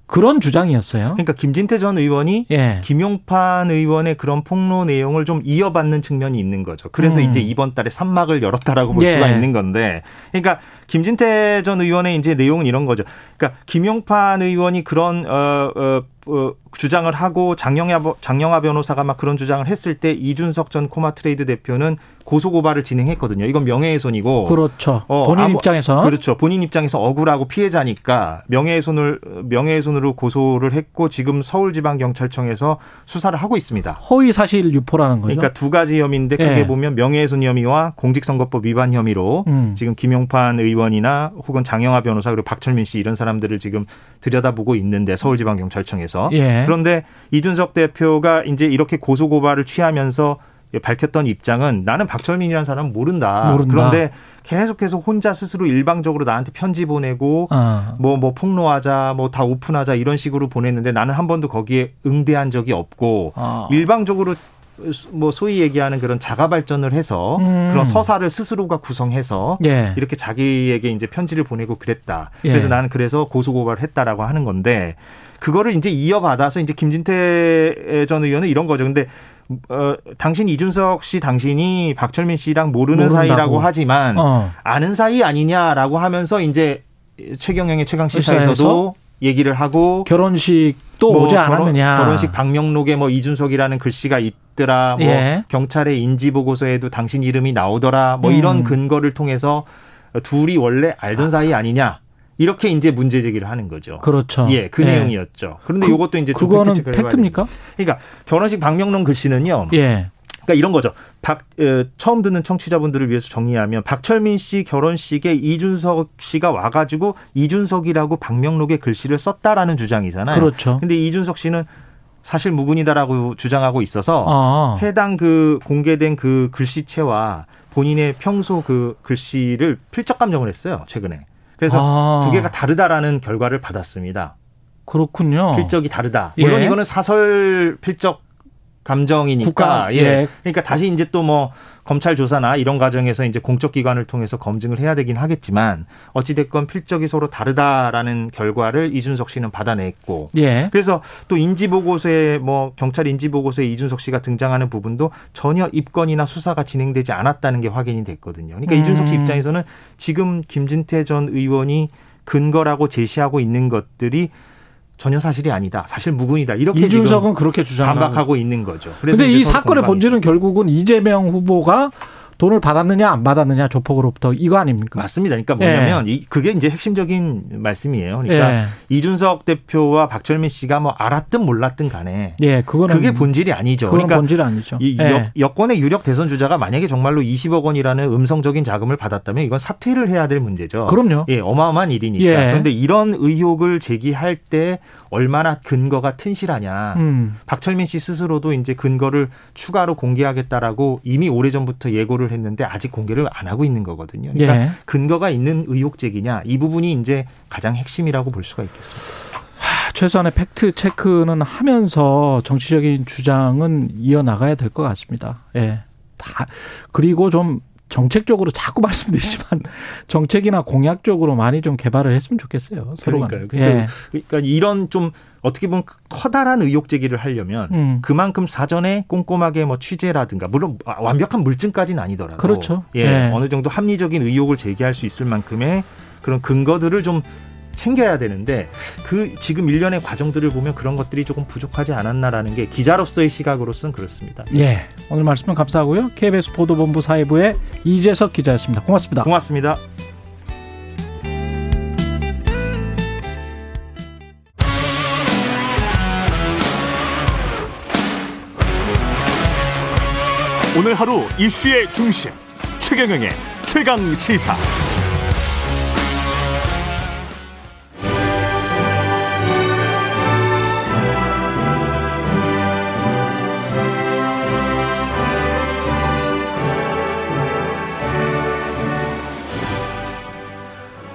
그런 주장이었어요. 그러니까 김진태 전 의원이 예. 김용판 의원의 그런 폭로 내용을 좀 이어받는 측면이 있는 거죠. 그래서 음. 이제 이번 달에 산막을 열었다라고 볼 예. 수가 있는 건데. 그러니까 김진태 전 의원의 이제 내용은 이런 거죠. 그러니까 김용판 의원이 그런 어, 어, 어, 주장을 하고 장영아, 장영아 변호사가 막 그런 주장을 했을 때 이준석 전 코마트레이드 대표는 고소고발을 진행했거든요. 이건 명예훼손이고. 그렇죠. 어, 본인 아, 입장에서. 그렇죠. 본인 입장에서 억울하고 피해자니까 명예훼손을, 명예훼손으로 고소를 했고 지금 서울지방경찰청에서 수사를 하고 있습니다. 허위사실 유포라는 거죠. 그러니까 두 가지 혐의인데 크게 네. 보면 명예훼손 혐의와 공직선거법 위반 혐의로 음. 지금 김용판 의원이나 혹은 장영아 변호사 그리고 박철민 씨 이런 사람들을 지금 들여다보고 있는데 서울지방경찰청에서. 예. 그런데 이준석 대표가 이제 이렇게 고소고발을 취하면서 밝혔던 입장은 나는 박철민이라는 사람은 모른다. 모른다. 그런데 계속해서 혼자 스스로 일방적으로 나한테 편지 보내고 뭐뭐 어. 뭐 폭로하자, 뭐 다 오픈하자 이런 식으로 보냈는데 나는 한 번도 거기에 응대한 적이 없고 어. 일방적으로 뭐 소위 얘기하는 그런 자가 발전을 해서 음. 그런 서사를 스스로가 구성해서 예. 이렇게 자기에게 이제 편지를 보내고 그랬다. 예. 그래서 나는 그래서 고소고발을 했다라고 하는 건데 그거를 이제 이어받아서 이제 김진태 전 의원은 이런 거죠. 근데 어, 당신 이준석 씨 당신이 박철민 씨랑 모르는 모른다고. 사이라고 하지만 어. 아는 사이 아니냐라고 하면서 이제 최경영의 최강시사에서도 얘기를 하고 결혼식 또 뭐 오지 않았느냐. 결혼, 결혼식 방명록에 뭐 이준석이라는 글씨가 있더라. 뭐 예. 경찰의 인지 보고서에도 당신 이름이 나오더라. 뭐 음. 이런 근거를 통해서 둘이 원래 알던 아. 사이 아니냐. 이렇게 이제 문제 제기를 하는 거죠. 그렇죠. 예, 그 예. 내용이었죠. 그런데 이것도 그, 이제 좀 그거는 팩트입니까? 그러니까 결혼식 방명록 글씨는요. 예. 그러니까 이런 거죠. 박, 에, 처음 듣는 청취자분들을 위해서 정리하면 박철민 씨 결혼식에 이준석 씨가 와가지고 이준석이라고 방명록에 글씨를 썼다라는 주장이잖아요. 그렇죠. 근데 이준석 씨는 사실 무근이다라고 주장하고 있어서 아. 해당 그 공개된 그 글씨체와 본인의 평소 그 글씨를 필적 감정을 했어요. 최근에. 그래서 아. 두 개가 다르다라는 결과를 받았습니다. 그렇군요. 필적이 다르다. 물론 예. 이거는 사설 필적 감정이니까 국가, 예. 예. 그러니까 다시 이제 또 뭐 검찰 조사나 이런 과정에서 이제 공적 기관을 통해서 검증을 해야 되긴 하겠지만 어찌 됐건 필적이 서로 다르다라는 결과를 이준석 씨는 받아냈고 예. 그래서 또 인지 보고서에 뭐 경찰 인지 보고서에 이준석 씨가 등장하는 부분도 전혀 입건이나 수사가 진행되지 않았다는 게 확인이 됐거든요. 그러니까 음. 이준석 씨 입장에서는 지금 김진태 전 의원이 근거라고 제시하고 있는 것들이 전혀 사실이 아니다. 사실 무근이다. 이렇게 이준석은 그렇게 주장하고 반박하고 있는 거죠. 그런데 이 사건의 본질은 결국은 이재명 후보가 돈을 받았느냐 안 받았느냐 조폭으로부터 이거 아닙니까? 맞습니다. 그러니까 뭐냐면 예. 그게 이제 핵심적인 말씀이에요. 그러니까 예. 이준석 대표와 박철민 씨가 뭐 알았든 몰랐든 간에 예, 그거는 그게 본질이 아니죠. 그러니까 본질 아니죠. 이 예. 여권의 유력 대선 주자가 만약에 정말로 이십억 원이라는 음성적인 자금을 받았다면 이건 사퇴를 해야 될 문제죠. 그럼요. 예, 어마어마한 일이니까. 예. 그런데 이런 의혹을 제기할 때 얼마나 근거가 튼실하냐. 음. 박철민 씨 스스로도 이제 근거를 추가로 공개하겠다라고 이미 오래전부터 예고를 했는데 아직 공개를 안 하고 있는 거거든요. 그러니까 예. 근거가 있는 의혹 제기냐 이 부분이 이제 가장 핵심이라고 볼 수가 있겠습니다. 하, 최소한의 팩트 체크는 하면서 정치적인 주장은 이어나가야 될 것 같습니다. 예. 다 그리고 좀 정책적으로 자꾸 말씀드리지만 정책이나 공약적으로 많이 좀 개발을 했으면 좋겠어요. 새로운. 그러니까요. 예. 그러니까 이런 좀 어떻게 보면 커다란 의혹 제기를 하려면 음. 그만큼 사전에 꼼꼼하게 뭐 취재라든가 물론 완벽한 물증까지는 아니더라도 그렇죠. 예, 예. 어느 정도 합리적인 의혹을 제기할 수 있을 만큼의 그런 근거들을 좀 챙겨야 되는데 그 지금 일련의 과정들을 보면 그런 것들이 조금 부족하지 않았나라는 게 기자로서의 시각으로서는 그렇습니다. 예. 오늘 말씀은 감사하고요. 케이비에스 보도본부 사회부의 이재석 기자였습니다. 고맙습니다. 고맙습니다. 오늘 하루 이슈의 중심 최경영의 최강시사.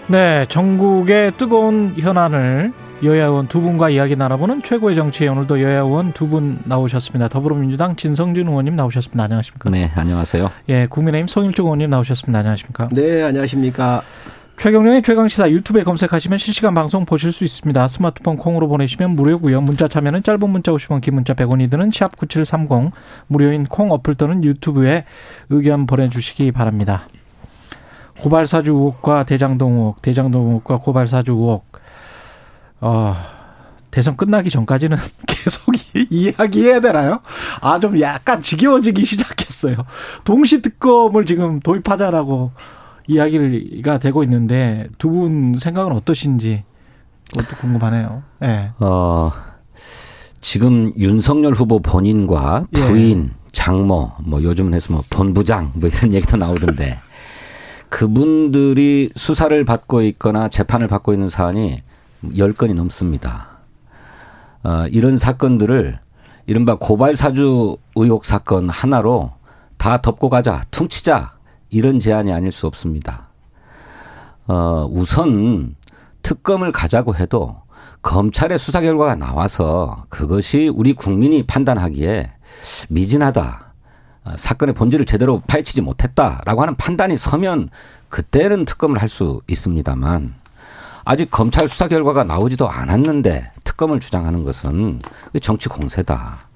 네, 전국의 뜨거운 현안을 여야 의원 두 분과 이야기 나눠보는 최고의 정치. 오늘도 여야 의원 두 분 나오셨습니다. 더불어민주당 진성준 의원님 나오셨습니다. 안녕하십니까? 네, 안녕하세요. 예, 국민의힘 성일종 의원님 나오셨습니다. 안녕하십니까? 네, 안녕하십니까? 최경영의 최강시사 유튜브에 검색하시면 실시간 방송 보실 수 있습니다. 스마트폰 콩으로 보내시면 무료고요. 문자 참여는 짧은 문자 오십 원, 긴 문자 백 원이 드는 샵 구칠삼공 무료인 콩 어플 또는 유튜브에 의견 보내주시기 바랍니다. 고발사주 의혹과 대장동 의혹, 대장동 의혹과 고발사주 의혹. 어, 대선 끝나기 전까지는 계속 이야기해야 되나요? 아, 좀 약간 지겨워지기 시작했어요. 동시특검을 지금 도입하자라고 이야기가 되고 있는데 두 분 생각은 어떠신지 그것도 궁금하네요. 네. 어, 지금 윤석열 후보 본인과 부인, 예. 장모, 뭐 요즘은 해서 뭐 본부장 뭐 이런 얘기도 나오던데 그분들이 수사를 받고 있거나 재판을 받고 있는 사안이 열 건이 넘습니다. 어, 이런 사건들을 이른바 고발사주 의혹 사건 하나로 다 덮고 가자, 퉁치자 이런 제안이 아닐 수 없습니다. 어, 우선 특검을 가자고 해도 검찰의 수사 결과가 나와서 그것이 우리 국민이 판단하기에 미진하다, 어, 사건의 본질을 제대로 파헤치지 못했다라고 하는 판단이 서면 그때는 특검을 할 수 있습니다만 아직 검찰 수사 결과가 나오지도 않았는데 특검을 주장하는 것은 정치 공세다.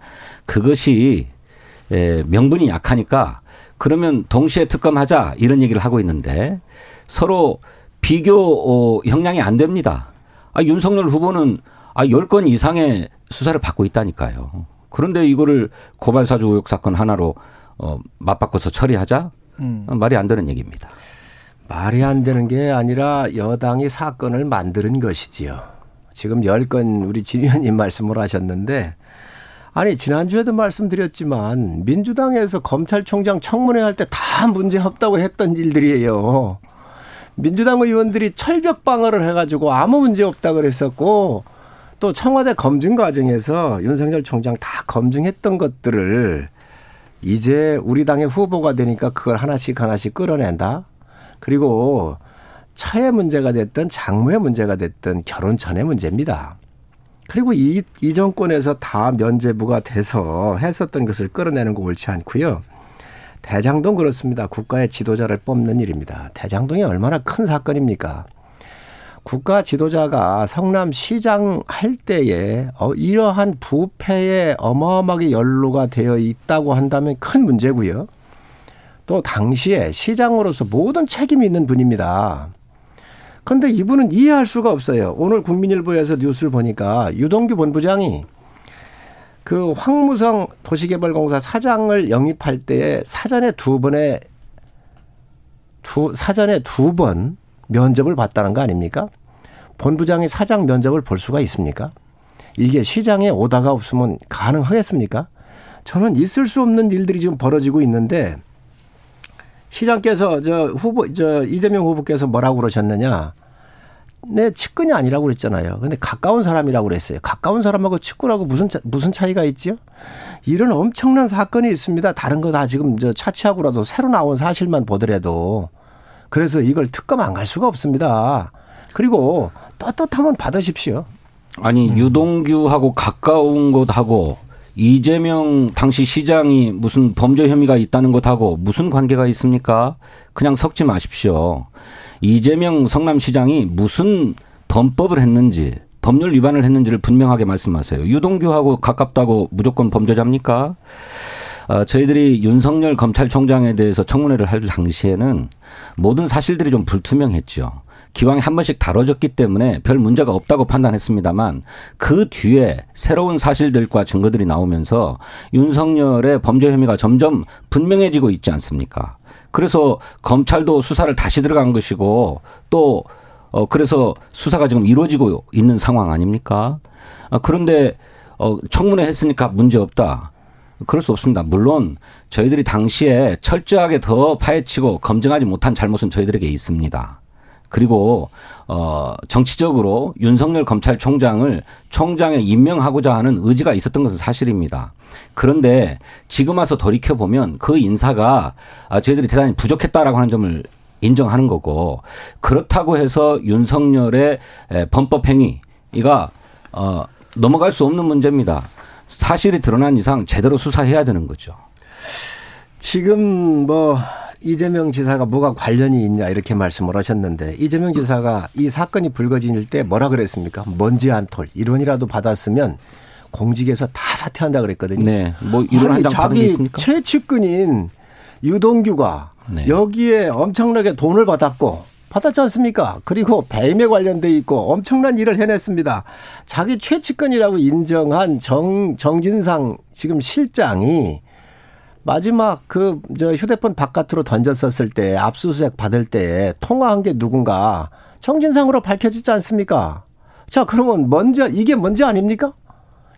그것이 명분이 약하니까 그러면 동시에 특검하자 이런 얘기를 하고 있는데 서로 비교 형량이 안 됩니다. 아, 윤석열 후보는 아, 열 건 이상의 수사를 받고 있다니까요. 그런데 이거를 고발사주 의혹 사건 하나로 어, 맞바꿔서 처리하자? 음. 말이 안 되는 얘기입니다. 말이 안 되는 게 아니라 여당이 사건을 만드는 것이지요. 지금 열 건 우리 진 의원님 말씀을 하셨는데, 아니 지난주에도 말씀드렸지만 민주당에서 검찰총장 청문회 할 때 다 문제 없다고 했던 일들이에요. 민주당 의원들이 철벽 방어를 해가지고 아무 문제 없다고 그랬었고, 또 청와대 검증 과정에서 윤석열 총장 다 검증했던 것들을 이제 우리 당의 후보가 되니까 그걸 하나씩 하나씩 끌어낸다. 그리고 차의 문제가 됐든 장모의 문제가 됐든 결혼 전의 문제입니다. 그리고 이, 이 정권에서 다 면제부가 돼서 했었던 것을 끌어내는 거 옳지 않고요. 대장동 그렇습니다. 국가의 지도자를 뽑는 일입니다. 대장동이 얼마나 큰 사건입니까? 국가 지도자가 성남시장 할 때에 이러한 부패에 어마어마하게 연루가 되어 있다고 한다면 큰 문제고요. 또 당시에 시장으로서 모든 책임이 있는 분입니다. 그런데 이분은 이해할 수가 없어요. 오늘 국민일보에서 뉴스를 보니까 유동규 본부장이 그 황무성 도시개발공사 사장을 영입할 때에 사전에 두 번에 두 사전에 두 번 면접을 봤다는 거 아닙니까? 본부장이 사장 면접을 볼 수가 있습니까? 이게 시장에 오다가 없으면 가능하겠습니까? 저는 있을 수 없는 일들이 지금 벌어지고 있는데, 시장께서 저 후보 저 이재명 후보께서 뭐라고 그러셨느냐? 내 측근이 아니라고 그랬잖아요. 근데 가까운 사람이라고 그랬어요. 가까운 사람하고 측근하고 무슨 차, 무슨 차이가 있지요? 이런 엄청난 사건이 있습니다. 다른 거 다 지금 저 차치하고라도 새로 나온 사실만 보더라도. 그래서 이걸 특검 안 갈 수가 없습니다. 그리고 떳떳하면 받으십시오. 아니 유동규하고 가까운 것하고 이재명 당시 시장이 무슨 범죄 혐의가 있다는 것하고 무슨 관계가 있습니까? 그냥 섞지 마십시오. 이재명 성남시장이 무슨 범법을 했는지, 법률 위반을 했는지를 분명하게 말씀하세요. 유동규하고 가깝다고 무조건 범죄자입니까? 어, 저희들이 윤석열 검찰총장에 대해서 청문회를 할 당시에는 모든 사실들이 좀 불투명했죠. 기왕에 한 번씩 다뤄졌기 때문에 별 문제가 없다고 판단했습니다만, 그 뒤에 새로운 사실들과 증거들이 나오면서 윤석열의 범죄 혐의가 점점 분명해지고 있지 않습니까? 그래서 검찰도 수사를 다시 들어간 것이고, 또 어, 그래서 수사가 지금 이루어지고 있는 상황 아닙니까? 아, 그런데 어, 청문회 했으니까 문제없다. 그럴 수 없습니다. 물론 저희들이 당시에 철저하게 더 파헤치고 검증하지 못한 잘못은 저희들에게 있습니다. 그리고 어, 정치적으로 윤석열 검찰총장을 총장에 임명하고자 하는 의지가 있었던 것은 사실입니다. 그런데 지금 와서 돌이켜보면 그 인사가 아, 저희들이 대단히 부족했다라고 하는 점을 인정하는 거고, 그렇다고 해서 윤석열의 범법 행위가 어, 넘어갈 수 없는 문제입니다. 사실이 드러난 이상 제대로 수사해야 되는 거죠. 지금 뭐 이재명 지사가 뭐가 관련이 있냐 이렇게 말씀을 하셨는데, 이재명 지사가 이 사건이 불거질 때 뭐라 그랬습니까? 먼지 한 톨 일 원이라도 받았으면 공직에서 다 사퇴한다 그랬거든요. 네, 뭐 일 원 한 장 받은 게 있습니까? 자기 최측근인 유동규가 네. 여기에 엄청나게 돈을 받았고. 받았지 않습니까? 그리고 배임에 관련돼 있고 엄청난 일을 해냈습니다. 자기 최측근이라고 인정한 정, 정진상 지금 실장이 마지막 그 저 휴대폰 바깥으로 던졌었을 때, 압수수색 받을 때 통화한 게 누군가 정진상으로 밝혀지지 않습니까? 자, 그러면 먼저 이게 뭔지 아닙니까?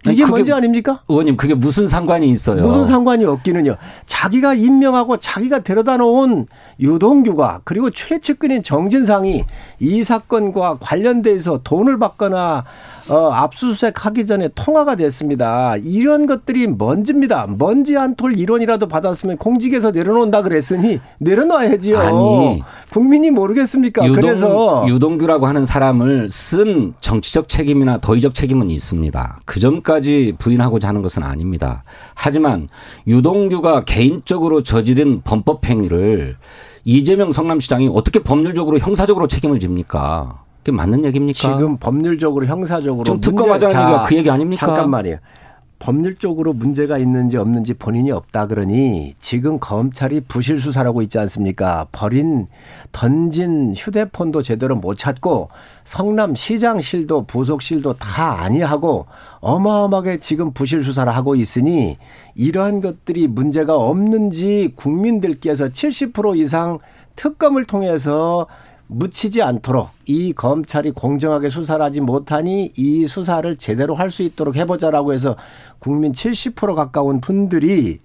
이게 뭔지 아닙니까? 의원님, 그게 무슨 상관이 있어요? 무슨 상관이 없기는요. 자기가 임명하고 자기가 데려다 놓은 유동규가, 그리고 최측근인 정진상이 이 사건과 관련돼서 돈을 받거나 어, 압수수색하기 전에 통화가 됐습니다. 이런 것들이 먼지입니다. 먼지 한 톨 일 원이라도 받았으면 공직에서 내려놓는다 그랬으니 내려놔야지요. 아니, 국민이 모르겠습니까? 유동, 그래서 유동규라고 하는 사람을 쓴 정치적 책임이나 도의적 책임은 있습니다. 그 점까지 부인하고자 하는 것은 아닙니다. 하지만 유동규가 개인적으로 저지른 범법 행위를 이재명 성남시장이 어떻게 법률적으로 형사적으로 책임을 집니까? 그게 맞는 얘기입니까? 지금 법률적으로 형사적으로 좀 특검하자는 얘기가 그 얘기 아닙니까? 잠깐만요. 법률적으로 문제가 있는지 없는지 본인이 없다 그러니 지금 검찰이 부실 수사라고 있지 않습니까? 버린 던진 휴대폰도 제대로 못 찾고 성남시장실도 보석실도 다 아니하고 어마어마하게 지금 부실 수사를 하고 있으니 이러한 것들이 문제가 없는지 국민들께서 칠십 퍼센트 이상 특검을 통해서 묻히지 않도록 이 검찰이 공정하게 수사를 하지 못하니 이 수사를 제대로 할 수 있도록 해보자라고 해서 국민 칠십 퍼센트 가까운 분들이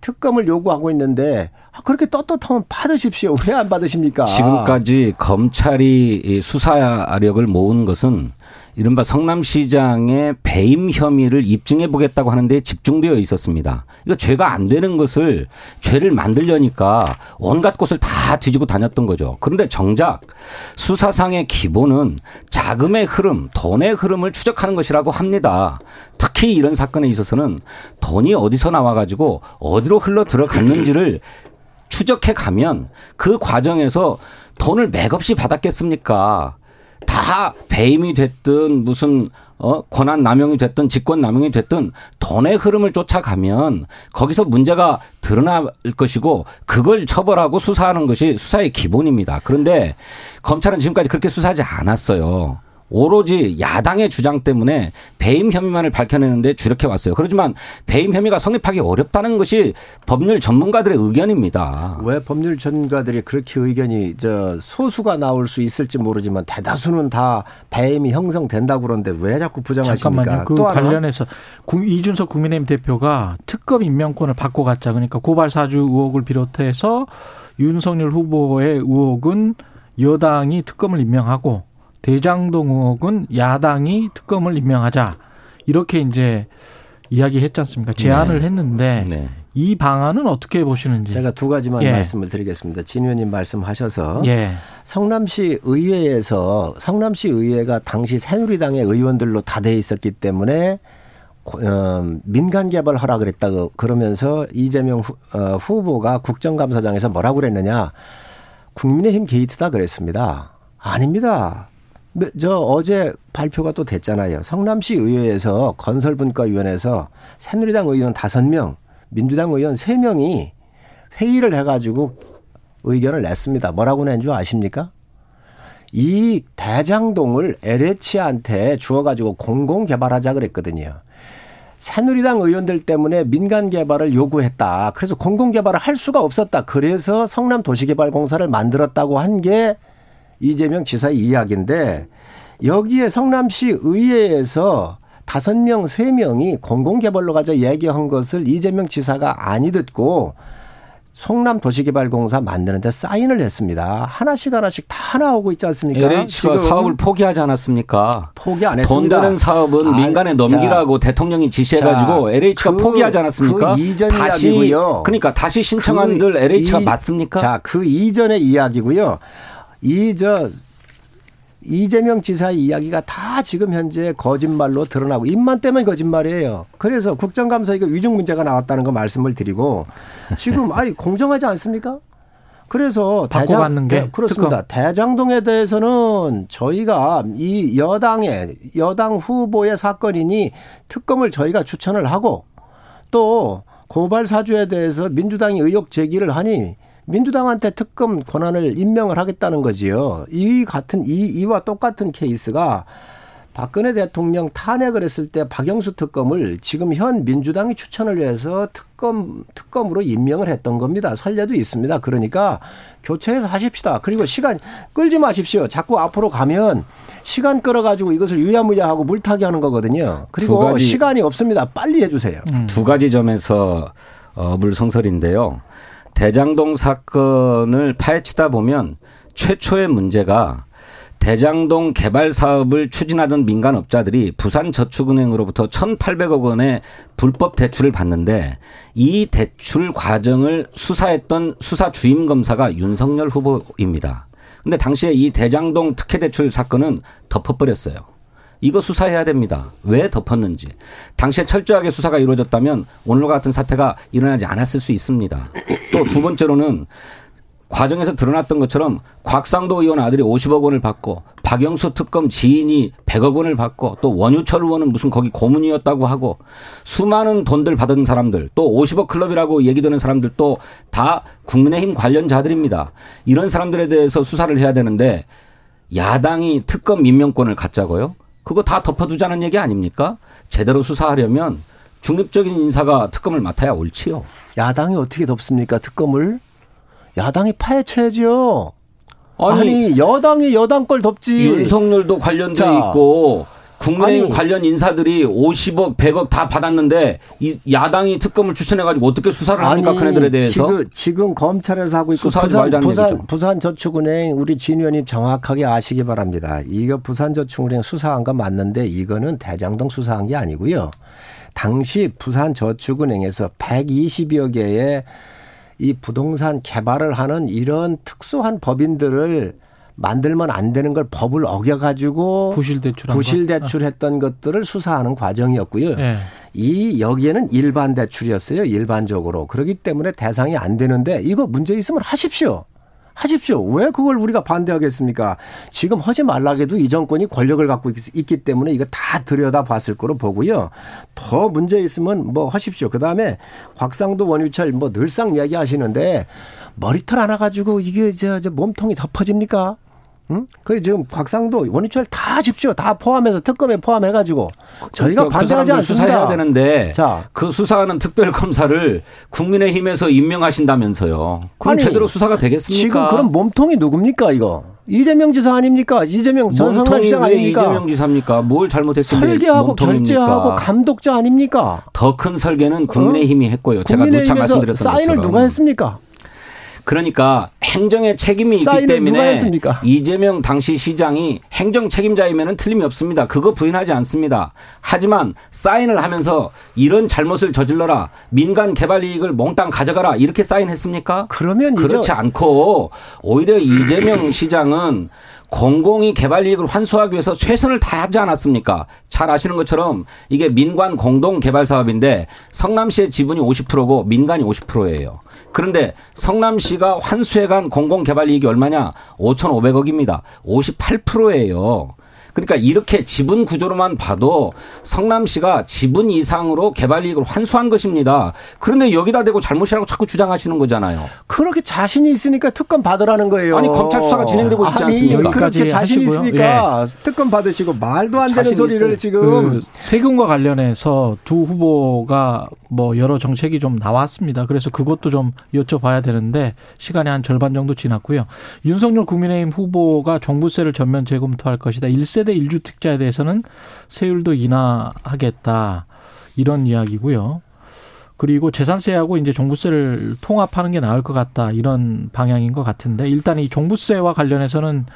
특검을 요구하고 있는데 그렇게 떳떳하면 받으십시오. 왜 안 받으십니까? 지금까지 검찰이 수사력을 모은 것은 이른바 성남시장의 배임 혐의를 입증해 보겠다고 하는 데 집중되어 있었습니다. 이거 죄가 안 되는 것을 죄를 만들려니까 온갖 곳을 다 뒤지고 다녔던 거죠. 그런데 정작 수사상의 기본은 자금의 흐름, 돈의 흐름을 추적하는 것이라고 합니다. 특히 이런 사건에 있어서는 돈이 어디서 나와가지고 어디로 흘러 들어갔는지를 추적해 가면 그 과정에서 돈을 맥없이 받았겠습니까? 다 배임이 됐든 무슨 어 권한 남용이 됐든 직권 남용이 됐든 돈의 흐름을 쫓아가면 거기서 문제가 드러날 것이고 그걸 처벌하고 수사하는 것이 수사의 기본입니다. 그런데 검찰은 지금까지 그렇게 수사하지 않았어요. 오로지 야당의 주장 때문에 배임 혐의만을 밝혀내는데 주력해 왔어요. 그렇지만 배임 혐의가 성립하기 어렵다는 것이 법률 전문가들의 의견입니다. 왜 법률 전문가들이 그렇게 의견이 저 소수가 나올 수 있을지 모르지만 대다수는 다 배임이 형성된다고 그러는데 왜 자꾸 부정하십니까? 잠깐만요. 그 또 관련해서 이준석 국민의힘 대표가 특검 임명권을 받고 갔자. 그러니까 고발사주 의혹을 비롯해서 윤석열 후보의 의혹은 여당이 특검을 임명하고 대장동 의혹은 야당이 특검을 임명하자 이렇게 이제 이야기했지 않습니까? 제안을 네. 했는데 네. 이 방안은 어떻게 보시는지. 제가 두 가지만 예. 말씀을 드리겠습니다. 진 의원님 말씀하셔서 예. 성남시 의회에서 성남시 의회가 당시 새누리당의 의원들로 다 돼 있었기 때문에 민간 개발 허락을 했다고 그러면서 이재명 후보가 국정감사장에서 뭐라고 그랬느냐. 국민의힘 게이트다 그랬습니다. 아닙니다. 저 어제 발표가 또 됐잖아요. 성남시 의회에서 건설분과위원회에서 새누리당 의원 다섯 명, 민주당 의원 세 명이 회의를 해가지고 의견을 냈습니다. 뭐라고 낸 줄 아십니까? 이 대장동을 엘에이치한테 주어가지고 공공개발하자 그랬거든요. 새누리당 의원들 때문에 민간개발을 요구했다. 그래서 공공개발을 할 수가 없었다. 그래서 성남도시개발공사를 만들었다고 한 게 이재명 지사의 이야기인데 여기에 성남시 의회에서 다섯 명, 세 명이 공공개발로 가자 얘기한 것을 이재명 지사가 아니 듣고 성남도시개발공사 만드는 데 사인을 했습니다. 하나씩 하나씩 다 나오고 있지 않습니까? 엘에이치가 사업을 포기하지 않았습니까? 포기 안 했습니다. 돈 되는 사업은 민간에 아, 넘기라고 자, 대통령이 지시해가지고 자, 엘에이치가 그, 포기하지 않았습니까? 그 이전 다시, 이야기고요. 그러니까 다시 신청한들 그 엘에이치가 이, 맞습니까? 자, 그 이전의 이야기고요. 이 저 이재명 지사의 이야기가 다 지금 현재 거짓말로 드러나고 입만 떼면 거짓말이에요. 그래서 국정감사 이거 위증 문제가 나왔다는 거 말씀을 드리고 지금 아이 공정하지 않습니까? 그래서 바꿔받는 게 네, 그렇습니다. 특검. 대장동에 대해서는 저희가 이 여당의 여당 후보의 사건이니 특검을 저희가 추천을 하고 또 고발 사주에 대해서 민주당이 의혹 제기를 하니. 민주당한테 특검 권한을 임명을 하겠다는 거지요. 이 같은 이 이와 똑같은 케이스가 박근혜 대통령 탄핵을 했을 때 박영수 특검을 지금 현 민주당이 추천을 해서 특검 특검으로 임명을 했던 겁니다. 선례도 있습니다. 그러니까 교체해서 하십시다. 그리고 시간 끌지 마십시오. 자꾸 앞으로 가면 시간 끌어가지고 이것을 유야무야하고 물타기 하는 거거든요. 그리고 시간이 없습니다. 빨리 해주세요. 음. 두 가지 점에서 어, 물성설인데요. 대장동 사건을 파헤치다 보면 최초의 문제가 대장동 개발 사업을 추진하던 민간업자들이 부산저축은행으로부터 천팔백억 원의 불법 대출을 받는데 이 대출 과정을 수사했던 수사 주임 검사가 윤석열 후보입니다. 그런데 당시에 이 대장동 특혜 대출 사건은 덮어버렸어요. 이거 수사해야 됩니다. 왜 덮었는지. 당시에 철저하게 수사가 이루어졌다면 오늘과 같은 사태가 일어나지 않았을 수 있습니다. 또 두 번째로는 과정에서 드러났던 것처럼 곽상도 의원 아들이 오십억 원을 받고 박영수 특검 지인이 백억 원을 받고 또 원유철 의원은 무슨 거기 고문이었다고 하고 수많은 돈들 받은 사람들 또 오십억 클럽이라고 얘기되는 사람들도 다 국민의힘 관련자들입니다. 이런 사람들에 대해서 수사를 해야 되는데 야당이 특검 임명권을 갖자고요? 그거 다 덮어두자는 얘기 아닙니까? 제대로 수사하려면 중립적인 인사가 특검을 맡아야 옳지요. 야당이 어떻게 덮습니까? 특검을? 야당이 파헤쳐야죠. 아니, 아니 여당이 여당 걸 덮지. 윤석열도 관련돼 자, 있고 국민의힘 아니, 관련 인사들이 오십억 백억 다 받았는데 이 야당이 특검을 추천해가지고 어떻게 수사를 아니, 합니까? 그네들에 대해서. 지금, 지금 검찰에서 하고 있고 부산, 부산, 부산저축은행 우리 진 의원님 정확하게 아시기 바랍니다. 이거 부산저축은행 수사한 건 맞는데 이거는 대장동 수사한 게 아니고요. 당시 부산저축은행에서 백이십여 개의 이 부동산 개발을 하는 이런 특수한 법인들을 만들면 안 되는 걸 법을 어겨가지고 부실 대출한 부실 대출했던 것들을 수사하는 과정이었고요. 네. 이 여기에는 일반 대출이었어요. 일반적으로. 그렇기 때문에 대상이 안 되는데 이거 문제 있으면 하십시오. 하십시오. 왜 그걸 우리가 반대하겠습니까? 지금 하지 말라고 해도 이 정권이 권력을 갖고 있기 때문에 이거 다 들여다봤을 거로 보고요. 더 문제 있으면 뭐 하십시오. 그다음에 곽상도 원유철 뭐 늘상 이야기하시는데 머리털 하나 가지고 이게 저, 저 몸통이 덮어집니까? 응? 그 지금 곽상도 원유철 다 하십시오. 다 포함해서 특검에 포함해가지고 저희가 그러니까 반대하지 그 않습니다. 수사해야 되는데 자. 그 수사하는 특별검사를 국민의힘에서 임명하신다면서요. 그럼 아니, 제대로 수사가 되겠습니까? 지금 그럼 몸통이 누굽니까 이거? 이재명 지사 아닙니까? 이재명 전 성남시장 아닙니까? 이재명 지사입니까? 뭘 잘못했습니까? 설계하고 몸통입니까? 결제하고 감독자 아닙니까? 더 큰 설계는 국민의힘이 어? 했고요. 제가 누차 말씀드렸던 것처럼. 사인을 누가 했습니까? 그러니까 행정의 책임이 있기 때문에 이재명 당시 시장이 행정 책임자이면 틀림이 없습니다. 그거 부인하지 않습니다. 하지만 사인을 하면서 이런 잘못을 저질러라. 민간 개발 이익을 몽땅 가져가라. 이렇게 사인했습니까? 그러면 그렇지 이제... 않고 오히려 이재명 시장은 공공이 개발 이익을 환수하기 위해서 최선을 다하지 않았습니까? 잘 아시는 것처럼 이게 민관 공동 개발 사업인데 성남시의 지분이 오십 퍼센트고 민간이 오십 퍼센트예요. 그런데 성남시가 환수해간 공공 개발 이익이 얼마냐? 오천오백억입니다. 오십팔 퍼센트예요. 그러니까 이렇게 지분 구조로만 봐도 성남시가 지분 이상으로 개발 이익을 환수한 것입니다. 그런데 여기다 대고 잘못이라고 자꾸 주장하시는 거잖아요. 그렇게 자신이 있으니까 특검 받으라는 거예요. 아니 검찰 수사가 진행되고 있지 아니, 않습니까? 그렇게 자신 있으니까 예. 특검 받으시고 말도 안 되는 소리를 있을, 지금. 그 세금과 관련해서 두 후보가 뭐 여러 정책이 좀 나왔습니다. 그래서 그것도 좀 여쭤봐야 되는데 시간이 한 절반 정도 지났고요. 윤석열 국민의힘 후보가 종부세를 전면 재검토할 것이다. 일 세대 일주택자에 대해서는 세율도 인하하겠다. 이런 이야기고요. 그리고 재산세하고 이제 종부세를 통합하는 게 나을 것 같다. 이런 방향인 것 같은데 일단 이 종부세와 관련해서는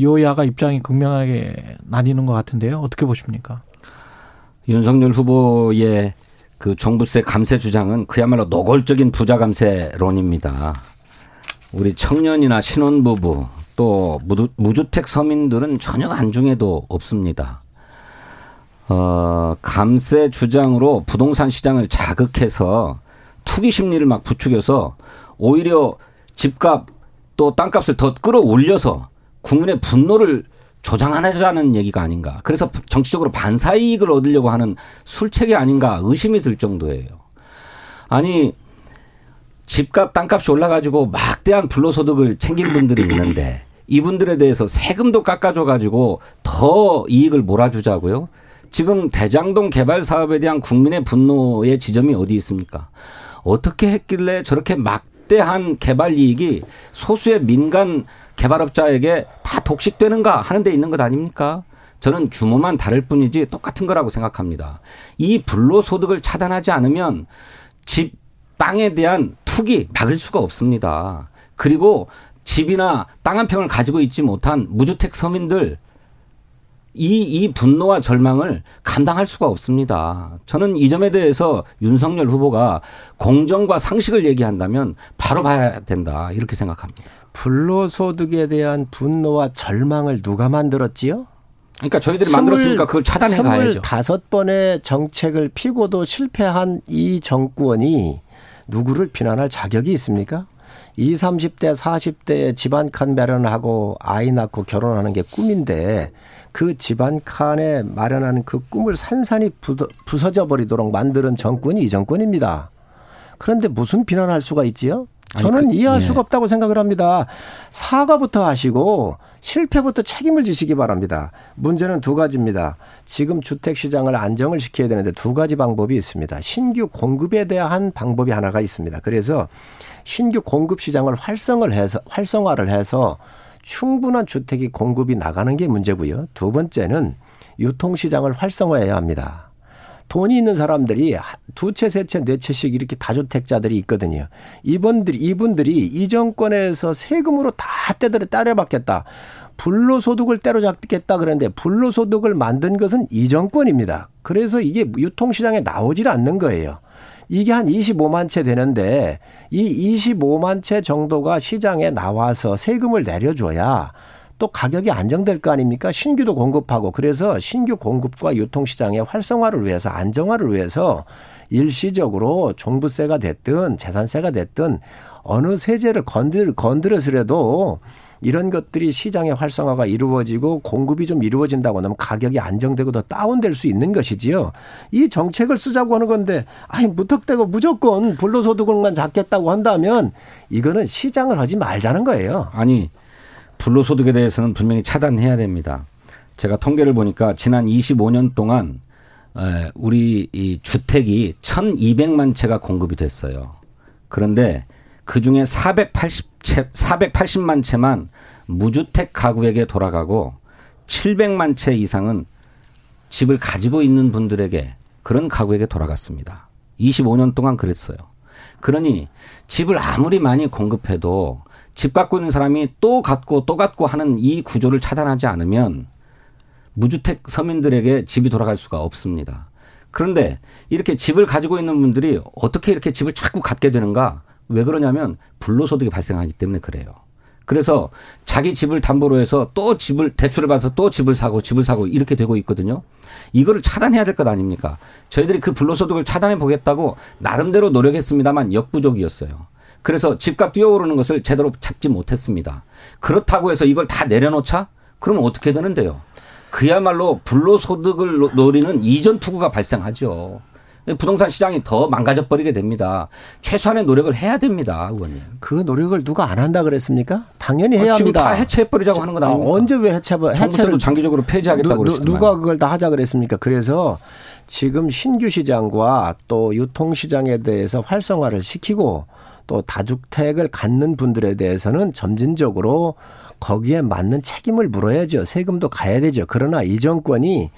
여야가 입장이 극명하게 나뉘는 것 같은데요. 어떻게 보십니까? 윤석열 후보의 그 종부세 감세 주장은 그야말로 노골적인 부자 감세론입니다. 우리 청년이나 신혼부부 또 무주택 서민들은 전혀 안중에도 없습니다. 어, 감세 주장으로 부동산 시장을 자극해서 투기 심리를 막 부추겨서 오히려 집값 또 땅값을 더 끌어올려서 국민의 분노를 조장하자는 얘기가 아닌가. 그래서 정치적으로 반사이익을 얻으려고 하는 술책이 아닌가 의심이 들 정도예요. 아니 집값 땅값이 올라가지고 막대한 불로소득을 챙긴 분들이 있는데 이분들에 대해서 세금도 깎아줘가지고 더 이익을 몰아주자고요. 지금 대장동 개발 사업에 대한 국민의 분노의 지점이 어디 있습니까? 어떻게 했길래 저렇게 막대한 개발 이익이 소수의 민간 개발업자에게 다 독식되는가 하는 데 있는 것 아닙니까? 저는 규모만 다를 뿐이지 똑같은 거라고 생각합니다. 이 불로소득을 차단하지 않으면 집, 땅에 대한 투기 막을 수가 없습니다. 그리고 집이나 땅 한 평을 가지고 있지 못한 무주택 서민들 이, 이 분노와 절망을 감당할 수가 없습니다. 저는 이 점에 대해서 윤석열 후보가 공정과 상식을 얘기한다면 바로 봐야 된다 이렇게 생각합니다. 불로소득에 대한 분노와 절망을 누가 만들었지요? 그러니까 저희들이 스물, 만들었으니까 그걸 차단해 가야죠. 스물다섯 번의 정책을 피고도 실패한 이 정권이 누구를 비난할 자격이 있습니까? 이십, 삼십 대, 사십 대에 집 한 칸 마련하고 아이 낳고 결혼하는 게 꿈인데 그 집 한 칸에 마련하는 그 꿈을 산산이 부서져 버리도록 만드는 정권이 이 정권입니다. 그런데 무슨 비난할 수가 있지요? 저는 아니, 그, 이해할 예. 수가 없다고 생각을 합니다. 사과부터 하시고 실패부터 책임을 지시기 바랍니다. 문제는 두 가지입니다. 지금 주택시장을 안정을 시켜야 되는데 두 가지 방법이 있습니다. 신규 공급에 대한 방법이 하나가 있습니다. 그래서 신규 공급 시장을 활성을 해서, 활성화를 해서 충분한 주택이 공급이 나가는 게 문제고요. 두 번째는 유통시장을 활성화해야 합니다. 돈이 있는 사람들이 두 채, 세 채, 네 채씩 이렇게 다주택자들이 있거든요. 이분들이, 이분들이 이 정권에서 세금으로 다 떼들어 따려받겠다. 불로소득을 때려잡겠다 그랬는데 불로소득을 만든 것은 이 정권입니다. 그래서 이게 유통시장에 나오질 않는 거예요. 이게 한 이십오만 채 되는데 이 이십오만 채 정도가 시장에 나와서 세금을 내려줘야 또 가격이 안정될 거 아닙니까? 신규도 공급하고. 그래서 신규 공급과 유통시장의 활성화를 위해서, 안정화를 위해서 일시적으로 종부세가 됐든 재산세가 됐든 어느 세제를 건드, 건드려서라도 이런 것들이 시장의 활성화가 이루어지고 공급이 좀 이루어진다고 하면 가격이 안정되고 더 다운될 수 있는 것이지요. 이 정책을 쓰자고 하는 건데 아니 무턱대고 무조건 불로소득을만 잡겠다고 한다면 이거는 시장을 하지 말자는 거예요. 아니. 불로소득에 대해서는 분명히 차단해야 됩니다. 제가 통계를 보니까 지난 이십오 년 동안 우리 이 주택이 천이백만 채가 공급이 됐어요. 그런데 그중에 사백팔십 채, 사백팔십만 채만 무주택 가구에게 돌아가고 칠백만 채 이상은 집을 가지고 있는 분들에게, 그런 가구에게 돌아갔습니다. 이십오 년 동안 그랬어요. 그러니 집을 아무리 많이 공급해도 집 갖고 있는 사람이 또 갖고 또 갖고 하는 이 구조를 차단하지 않으면 무주택 서민들에게 집이 돌아갈 수가 없습니다. 그런데 이렇게 집을 가지고 있는 분들이 어떻게 이렇게 집을 자꾸 갖게 되는가? 왜 그러냐면 불로소득이 발생하기 때문에 그래요. 그래서 자기 집을 담보로 해서 또 집을 대출을 받아서 또 집을 사고 집을 사고 이렇게 되고 있거든요. 이거를 차단해야 될 것 아닙니까? 저희들이 그 불로소득을 차단해 보겠다고 나름대로 노력했습니다만 역부족이었어요. 그래서 집값 뛰어오르는 것을 제대로 잡지 못했습니다. 그렇다고 해서 이걸 다 내려놓자? 그러면 어떻게 되는데요? 그야말로 불로소득을 노리는 이전 투구가 발생하죠. 부동산 시장이 더 망가져버리게 됩니다. 최소한의 노력을 해야 됩니다, 의원님. 그 노력을 누가 안 한다 그랬습니까? 당연히 해야 아, 지금 합니다. 다 해체해버리자고 하는 건 아닙니까? 언제 왜 해체, 해체를. 정부세도 장기적으로 폐지하겠다고 그랬습니다. 누가 그걸 다 하자 그랬습니까? 그래서 지금 신규 시장과 또 유통시장에 대해서 활성화를 시키고 또 다주택을 갖는 분들에 대해서는 점진적으로 거기에 맞는 책임을 물어야죠. 세금도 가야 되죠. 그러나 이 정권이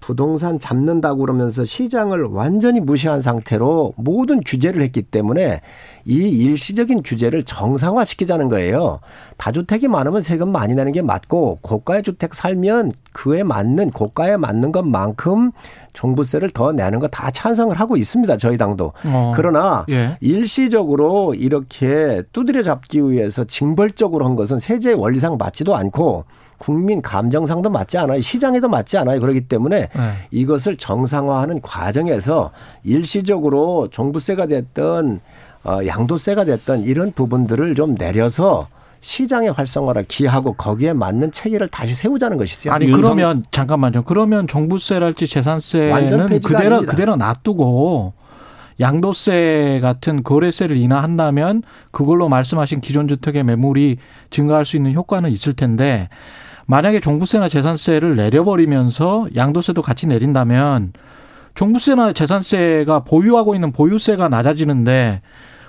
부동산 잡는다고 그러면서 시장을 완전히 무시한 상태로 모든 규제를 했기 때문에 이 일시적인 규제를 정상화시키자는 거예요. 다주택이 많으면 세금 많이 내는 게 맞고 고가의 주택 살면 그에 맞는 고가에 맞는 것만큼 종부세를 더 내는 거 다 찬성을 하고 있습니다. 저희 당도. 어, 그러나 예. 일시적으로 이렇게 두드려 잡기 위해서 징벌적으로 한 것은 세제 원리상 맞지도 않고 국민 감정상도 맞지 않아요. 시장에도 맞지 않아요. 그렇기 때문에 네. 이것을 정상화하는 과정에서 일시적으로 종부세가 됐든 양도세가 됐든 이런 부분들을 좀 내려서 시장의 활성화를 기하고 거기에 맞는 체계를 다시 세우자는 것이죠. 아니 윤석... 그러면 잠깐만요. 그러면 종부세랄지 재산세는 그대로, 그대로 놔두고 양도세 같은 거래세를 인하한다면 그걸로 말씀하신 기존 주택의 매물이 증가할 수 있는 효과는 있을 텐데 만약에 종부세나 재산세를 내려버리면서 양도세도 같이 내린다면 종부세나 재산세가 보유하고 있는 보유세가 낮아지는데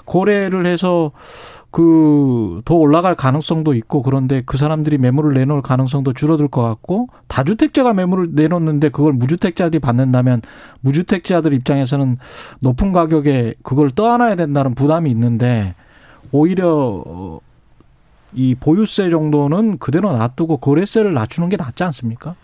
거래를 해서 그 더 올라갈 가능성도 있고 그런데 그 사람들이 매물을 내놓을 가능성도 줄어들 것 같고 다주택자가 매물을 내놓는데 그걸 무주택자들이 받는다면 무주택자들 입장에서는 높은 가격에 그걸 떠안아야 된다는 부담이 있는데 오히려 이 보유세 정도는 그대로 놔두고 거래세를 낮추는 게 낫지 않습니까?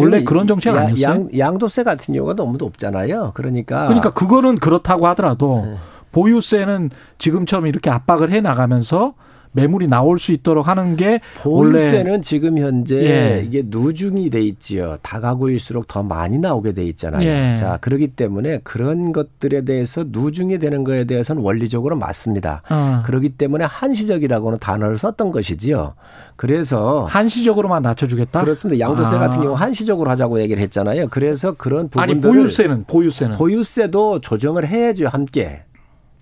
원래 그런 정책 아니었어요? 양, 양도세 같은 경우가 너무 높잖아요. 그러니까. 그러니까 그거는 그렇다고 하더라도 네. 보유세는 지금처럼 이렇게 압박을 해나가면서 매물이 나올 수 있도록 하는 게 보유세는 원래 지금 현재 예. 이게 누중이 돼 있지요. 다가구일수록 더 많이 나오게 돼 있잖아요. 예. 자, 그렇기 때문에 그런 것들에 대해서 누중이 되는 거에 대해서는 원리적으로 맞습니다. 어. 그렇기 때문에 한시적이라고는 단어를 썼던 것이지요. 그래서 한시적으로만 낮춰주겠다. 그렇습니다. 양도세 아. 같은 경우 한시적으로 하자고 얘기를 했잖아요. 그래서 그런 부분들을 아니 보유세는 보유세는 보유세도 조정을 해야죠. 함께.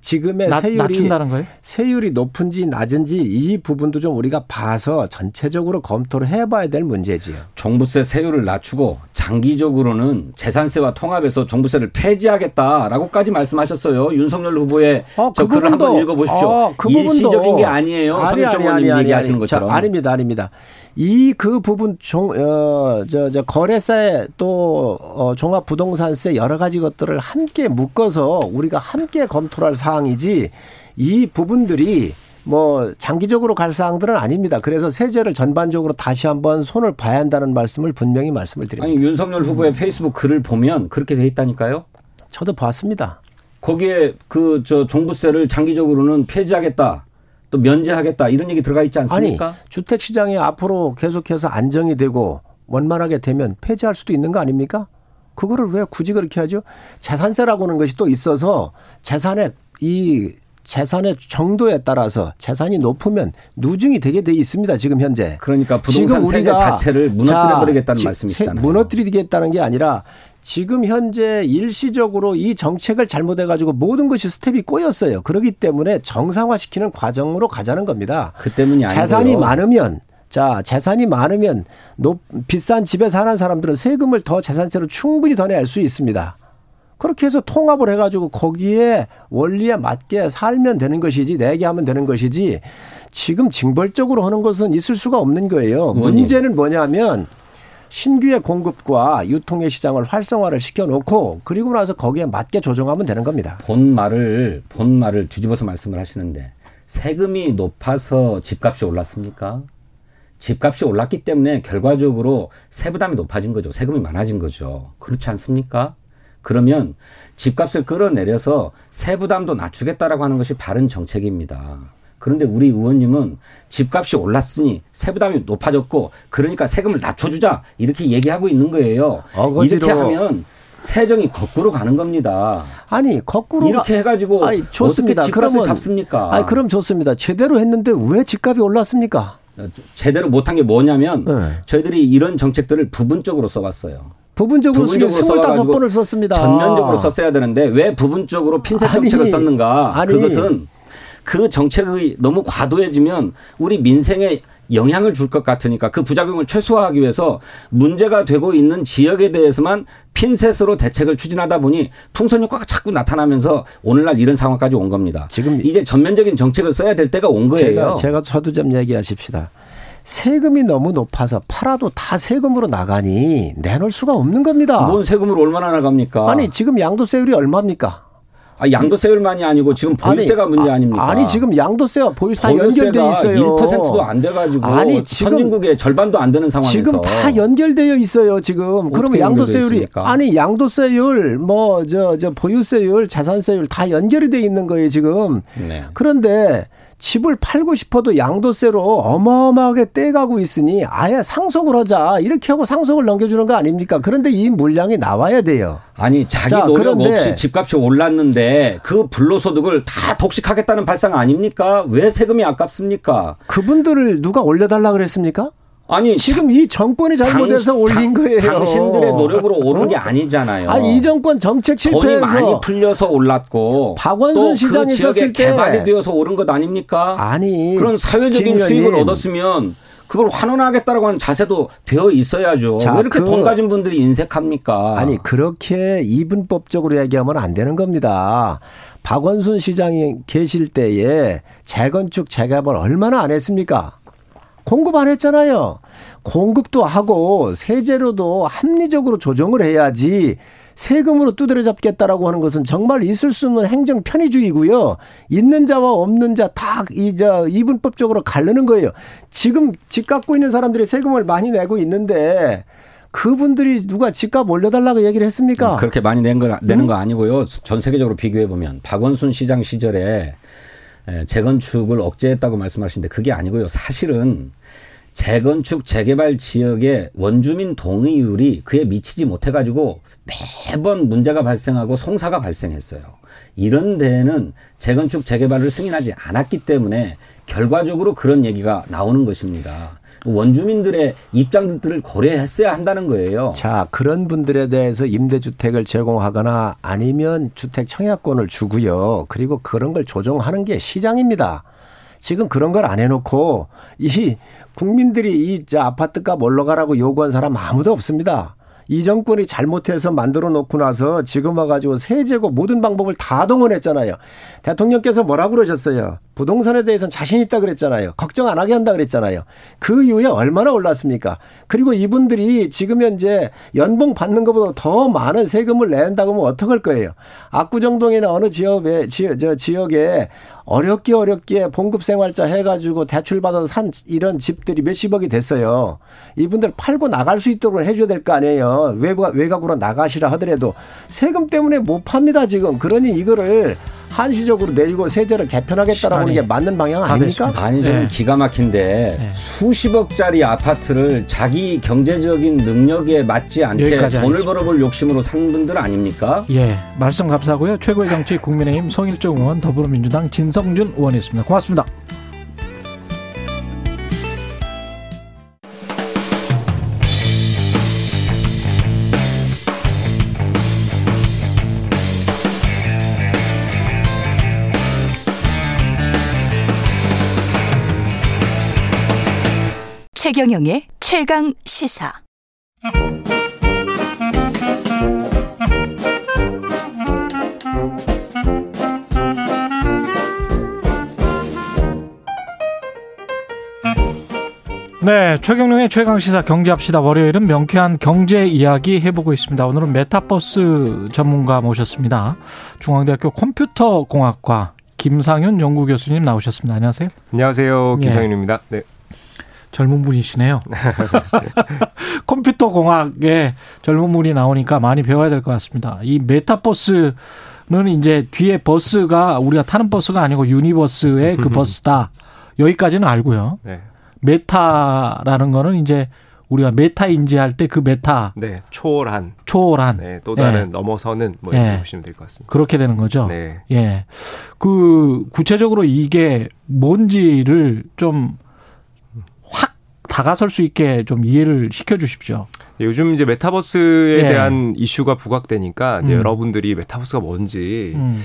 지금의 낮, 세율이 낮춘다는 거예요? 세율이 높은지 낮은지 이 부분도 좀 우리가 봐서 전체적으로 검토를 해봐야 될 문제지요. 종부세 세율을 낮추고 장기적으로는 재산세와 통합해서 종부세를 폐지하겠다라고까지 말씀하셨어요. 윤석열 후보의 아, 그 글을 한번 읽어보십시오. 아, 그 일시적인 게 아니에요. 성일종 의원님 얘기하시는 것처럼. 자, 아닙니다. 아닙니다. 이 그 부분 종, 어, 저, 저 거래세 또 어, 종합부동산세 여러 가지 것들을 함께 묶어서 우리가 함께 검토를 할 사항이지 이 부분들이 뭐 장기적으로 갈 사항들은 아닙니다. 그래서 세제를 전반적으로 다시 한번 손을 봐야 한다는 말씀을 분명히 말씀을 드립니다. 아니 윤석열 후보의 페이스북 글을 보면 그렇게 돼 있다니까요. 저도 봤습니다. 거기에 그 저 종부세를 장기적으로는 폐지하겠다. 또 면제하겠다 이런 얘기 들어가 있지 않습니까? 아니, 주택시장이 앞으로 계속해서 안정이 되고 원만하게 되면 폐지할 수도 있는 거 아닙니까? 그거를 왜 굳이 그렇게 하죠? 재산세라고 하는 것이 또 있어서 재산의 이 재산의 정도에 따라서 재산이 높으면 누증이 되게 돼 있습니다. 지금 현재. 그러니까 부동산 세제 자체를 무너뜨려버리겠다는 자, 말씀이시잖아요. 무너뜨리겠다는 게 아니라 지금 현재 일시적으로 이 정책을 잘못해가지고 모든 것이 스텝이 꼬였어요. 그렇기 때문에 정상화시키는 과정으로 가자는 겁니다. 그 때문이 아니고요. 재산이 많으면 자 재산이 많으면 높, 비싼 집에 사는 사람들은 세금을 더 재산세로 충분히 더 낼 수 있습니다. 그렇게 해서 통합을 해가지고 거기에 원리에 맞게 살면 되는 것이지 내게 하면 되는 것이지 지금 징벌적으로 하는 것은 있을 수가 없는 거예요. 뭐니? 문제는 뭐냐면 신규의 공급과 유통의 시장을 활성화를 시켜놓고 그리고 나서 거기에 맞게 조정하면 되는 겁니다. 본 말을 본 말을 뒤집어서 말씀을 하시는데 세금이 높아서 집값이 올랐습니까? 집값이 올랐기 때문에 결과적으로 세부담이 높아진 거죠. 세금이 많아진 거죠. 그렇지 않습니까? 그러면 집값을 끌어내려서 세부담도 낮추겠다라고 하는 것이 바른 정책입니다. 그런데 우리 의원님은 집값이 올랐으니 세부담이 높아졌고 그러니까 세금을 낮춰주자 이렇게 얘기하고 있는 거예요. 어거지로. 이렇게 하면 세정이 거꾸로 가는 겁니다. 아니 거꾸로. 이렇게 해가지고 아니, 좋습니다. 어떻게 집값을 그러면, 잡습니까? 아니, 그럼 좋습니다. 제대로 했는데 왜 집값이 올랐습니까? 제대로 못한 게 뭐냐면 네. 저희들이 이런 정책들을 부분적으로 써왔어요. 부분적으로, 부분적으로 이십오 번을 썼습니다. 전면적으로 썼어야 되는데 왜 부분적으로 핀셋 정책을 아니, 썼는가. 아니. 그것은. 그 정책이 너무 과도해지면 우리 민생에 영향을 줄 것 같으니까 그 부작용을 최소화하기 위해서 문제가 되고 있는 지역에 대해서만 핀셋으로 대책을 추진하다 보니 풍선 효과가 자꾸 나타나면서 오늘날 이런 상황까지 온 겁니다. 지금 이제 전면적인 정책을 써야 될 때가 온 거예요. 제가, 제가 저도 좀 얘기하십시다. 세금이 너무 높아서 팔아도 다 세금으로 나가니 내놓을 수가 없는 겁니다. 뭔 세금으로 얼마나 나갑니까? 아니 지금 양도세율이 얼마입니까? 아, 양도세율만이 아니고 지금 보유세가 아니, 문제 아닙니까? 아니 지금 양도세와 보유세 다 연결되어 있어요. 일 퍼센트도 안 돼가지고 아니, 지금, 선진국의 절반도 안 되는 상황에서. 지금 다 연결되어 있어요. 지금. 그러면 양도세율이. 있습니까? 아니 양도세율 뭐 저, 저 보유세율 자산세율 다 연결이 되어 있는 거예요. 지금. 네. 그런데 집을 팔고 싶어도 양도세로 어마어마하게 떼가고 있으니 아예 상속을 하자 이렇게 하고 상속을 넘겨주는 거 아닙니까? 그런데 이 물량이 나와야 돼요. 아니 자기 자, 노력 없이 집값이 올랐는데 그 불로소득을 다 독식하겠다는 발상 아닙니까? 왜 세금이 아깝습니까? 그분들을 누가 올려달라 그랬습니까? 아니 지금 자, 이 정권이 잘못해서 당시, 올린 거예요. 당신들의 노력으로 오른 게 아니잖아요. 아니, 이 정권 정책 실패해서 돈이 많이 풀려서 올랐고 박원순 시장이 그 있었을 때 개발이 되어서 오른 것 아닙니까? 아니 그런 사회적인 수익을 얻었으면 그걸 환원하겠다라고 하는 자세도 되어 있어야죠. 자, 왜 이렇게 그, 돈 가진 분들이 인색합니까? 아니 그렇게 이분법적으로 얘기하면 안 되는 겁니다. 박원순 시장이 계실 때에 재건축 재개발 얼마나 안 했습니까? 공급 안 했잖아요. 공급도 하고 세제로도 합리적으로 조정을 해야지 세금으로 두드려 잡겠다라고 하는 것은 정말 있을 수 없는 행정 편의주의고요. 있는 자와 없는 자 다 이분법적으로 가르는 거예요. 지금 집 갖고 있는 사람들이 세금을 많이 내고 있는데 그분들이 누가 집값 올려달라고 얘기를 했습니까? 그렇게 많이 낸 거, 내는 음? 거 아니고요. 전 세계적으로 비교해보면 박원순 시장 시절에 재건축을 억제했다고 말씀하시는데 그게 아니고요. 사실은 재건축 재개발 지역의 원주민 동의율이 그에 미치지 못해가지고 매번 문제가 발생하고 송사가 발생했어요. 이런 데에는 재건축 재개발을 승인하지 않았기 때문에 결과적으로 그런 얘기가 나오는 것입니다. 원주민들의 입장들을 고려했어야 한다는 거예요. 자, 그런 분들에 대해서 임대주택을 제공하거나 아니면 주택 청약권을 주고요. 그리고 그런 걸 조정하는 게 시장입니다. 지금 그런 걸 안 해놓고 이 국민들이 이 아파트값 올라가라고 요구한 사람 아무도 없습니다. 이 정권이 잘못해서 만들어 놓고 나서 지금 와가지고 세제고 모든 방법을 다 동원했잖아요. 대통령께서 뭐라고 그러셨어요? 부동산에 대해서는 자신 있다 그랬잖아요. 걱정 안 하게 한다 그랬잖아요. 그 이후에 얼마나 올랐습니까? 그리고 이분들이 지금 현재 연봉 받는 것보다 더 많은 세금을 낸다고 하면 어떡할 거예요? 압구정동이나 어느 지역에, 지역, 저 지역에 어렵게 어렵게 봉급생활자 해가지고 대출받아서 산 이런 집들이 몇십억이 됐어요. 이분들 팔고 나갈 수 있도록 해줘야 될 거 아니에요. 외부, 외곽으로 나가시라 하더라도 세금 때문에 못 팝니다 지금. 그러니 이거를 한시적으로 내리고 세제를 개편하겠다라고 하는 게 맞는 방향 아닙니까? 됐습니다. 아니 좀 네. 기가 막힌데 네. 수십억짜리 아파트를 자기 경제적인 능력에 맞지 않게 돈을 하겠습니다. 벌어볼 욕심으로 산 분들 아닙니까? 예, 말씀 감사하고요. 최고의 정치 국민의힘 성일종 의원, 더불어민주당 진성준 의원이었습니다. 고맙습니다. 최경영의 최강 시사. 네, 최경영의 최강 시사 경제합시다. 월요일은 명쾌한 경제 이야기 해보고 있습니다. 오늘은 메타버스 전문가 모셨습니다. 중앙대학교 컴퓨터공학과 김상윤 연구 교수님 나오셨습니다. 안녕하세요. 안녕하세요, 김상윤입니다. 네. 네. 젊은 분이시네요. 컴퓨터 공학에 젊은 분이 나오니까 많이 배워야 될 것 같습니다. 이 메타버스는 이제 뒤에 버스가 우리가 타는 버스가 아니고 유니버스의 그 버스다. 여기까지는 알고요. 네. 메타라는 거는 이제 우리가 메타인지 할 때 그 메타. 네. 초월한. 초월한. 네. 또 다른 네. 넘어서는 뭐 이렇게 네. 보시면 될 것 같습니다. 그렇게 되는 거죠. 네. 예. 그 구체적으로 이게 뭔지를 좀 다가설 수 있게 좀 이해를 시켜주십시오. 요즘 이제 메타버스에 예. 대한 이슈가 부각되니까 이제 음. 여러분들이 메타버스가 뭔지 음.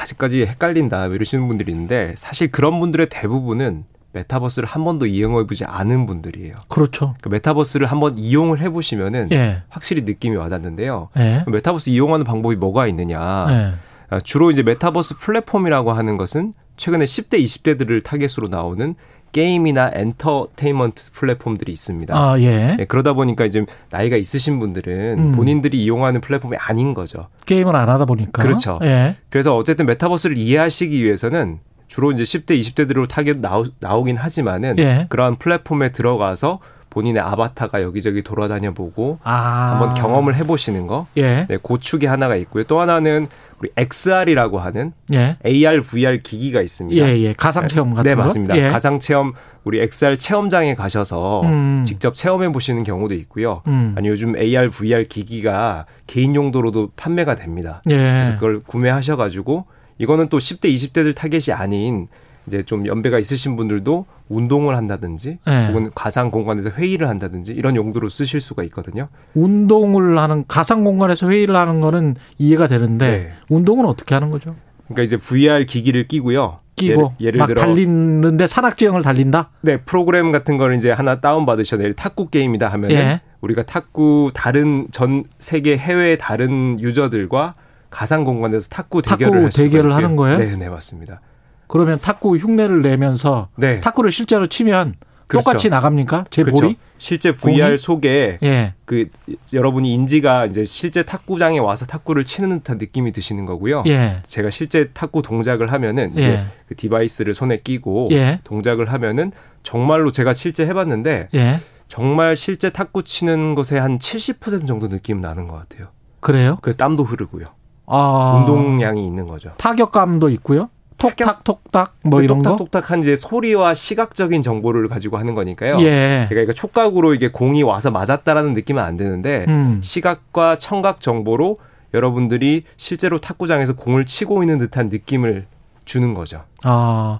아직까지 헷갈린다 이러시는 분들이 있는데 사실 그런 분들의 대부분은 메타버스를 한 번도 이용해보지 않은 분들이에요. 그렇죠. 그러니까 메타버스를 한번 이용을 해보시면은 예. 확실히 느낌이 와닿는데요. 예. 메타버스 이용하는 방법이 뭐가 있느냐. 예. 주로 이제 메타버스 플랫폼이라고 하는 것은 최근에 십 대, 이십 대들을 타겟으로 나오는 게임이나 엔터테인먼트 플랫폼들이 있습니다. 아, 예. 예, 그러다 보니까 이제 나이가 있으신 분들은 음. 본인들이 이용하는 플랫폼이 아닌 거죠. 게임을 안 하다 보니까. 그렇죠. 예. 그래서 어쨌든 메타버스를 이해하시기 위해서는 주로 이제 십 대, 이십 대들로 타겟 나오, 나오긴 하지만은 예. 그러한 플랫폼에 들어가서 본인의 아바타가 여기저기 돌아다녀 보고 아. 한번 경험을 해보시는 거. 예. 네, 그 축이 하나가 있고요. 또 하나는 우리 엑스알이라고 하는 예. 에이알, 브이알 기기가 있습니다. 예, 예. 가상체험 같은 네, 거? 네, 맞습니다. 예. 가상체험, 우리 엑스알 체험장에 가셔서 음. 직접 체험해 보시는 경우도 있고요. 음. 아니 요즘 에이알, 브이알 기기가 개인 용도로도 판매가 됩니다. 예. 그래서 그걸 구매하셔가지고 이거는 또 십 대, 이십 대들 타겟이 아닌 이제 좀 연배가 있으신 분들도 운동을 한다든지 네. 혹은 가상 공간에서 회의를 한다든지 이런 용도로 쓰실 수가 있거든요. 운동을 하는 가상 공간에서 회의를 하는 거는 이해가 되는데 네. 운동은 어떻게 하는 거죠? 그러니까 이제 브이알 기기를 끼고요. 끼고 예를, 예를 막 들어 달리는데 산악지형을 달린다? 네, 프로그램 같은 걸 이제 하나 다운 받으셔야 돼요. 탁구 게임이다 하면 예. 우리가 탁구 다른 전 세계 해외 다른 유저들과 가상 공간에서 탁구 대결을 탁구 할 수가 대결을 하는 거예요? 네, 네, 맞습니다. 그러면 탁구 흉내를 내면서 네. 탁구를 실제로 치면 그렇죠. 똑같이 나갑니까? 제 그렇죠. 볼이? 실제 브이알 공이? 속에 예. 그 여러분이 인지가 이제 실제 탁구장에 와서 탁구를 치는 듯한 느낌이 드시는 거고요. 예. 제가 실제 탁구 동작을 하면은 이제 예. 그 디바이스를 손에 끼고 예. 동작을 하면은 정말로 제가 실제 해봤는데 예. 정말 실제 탁구 치는 것에 한 칠십 퍼센트 정도 느낌 나는 것 같아요. 그래요? 그래서 땀도 흐르고요. 아... 운동량이 있는 거죠. 타격감도 있고요. 톡탁 톡탁 뭐 이런 거? 톡탁톡탁한 이제 소리와 시각적인 정보를 가지고 하는 거니까요. 예. 그러니까 촉각으로 이게 공이 와서 맞았다라는 느낌은 안 드는데 음. 시각과 청각 정보로 여러분들이 실제로 탁구장에서 공을 치고 있는 듯한 느낌을 주는 거죠. 아,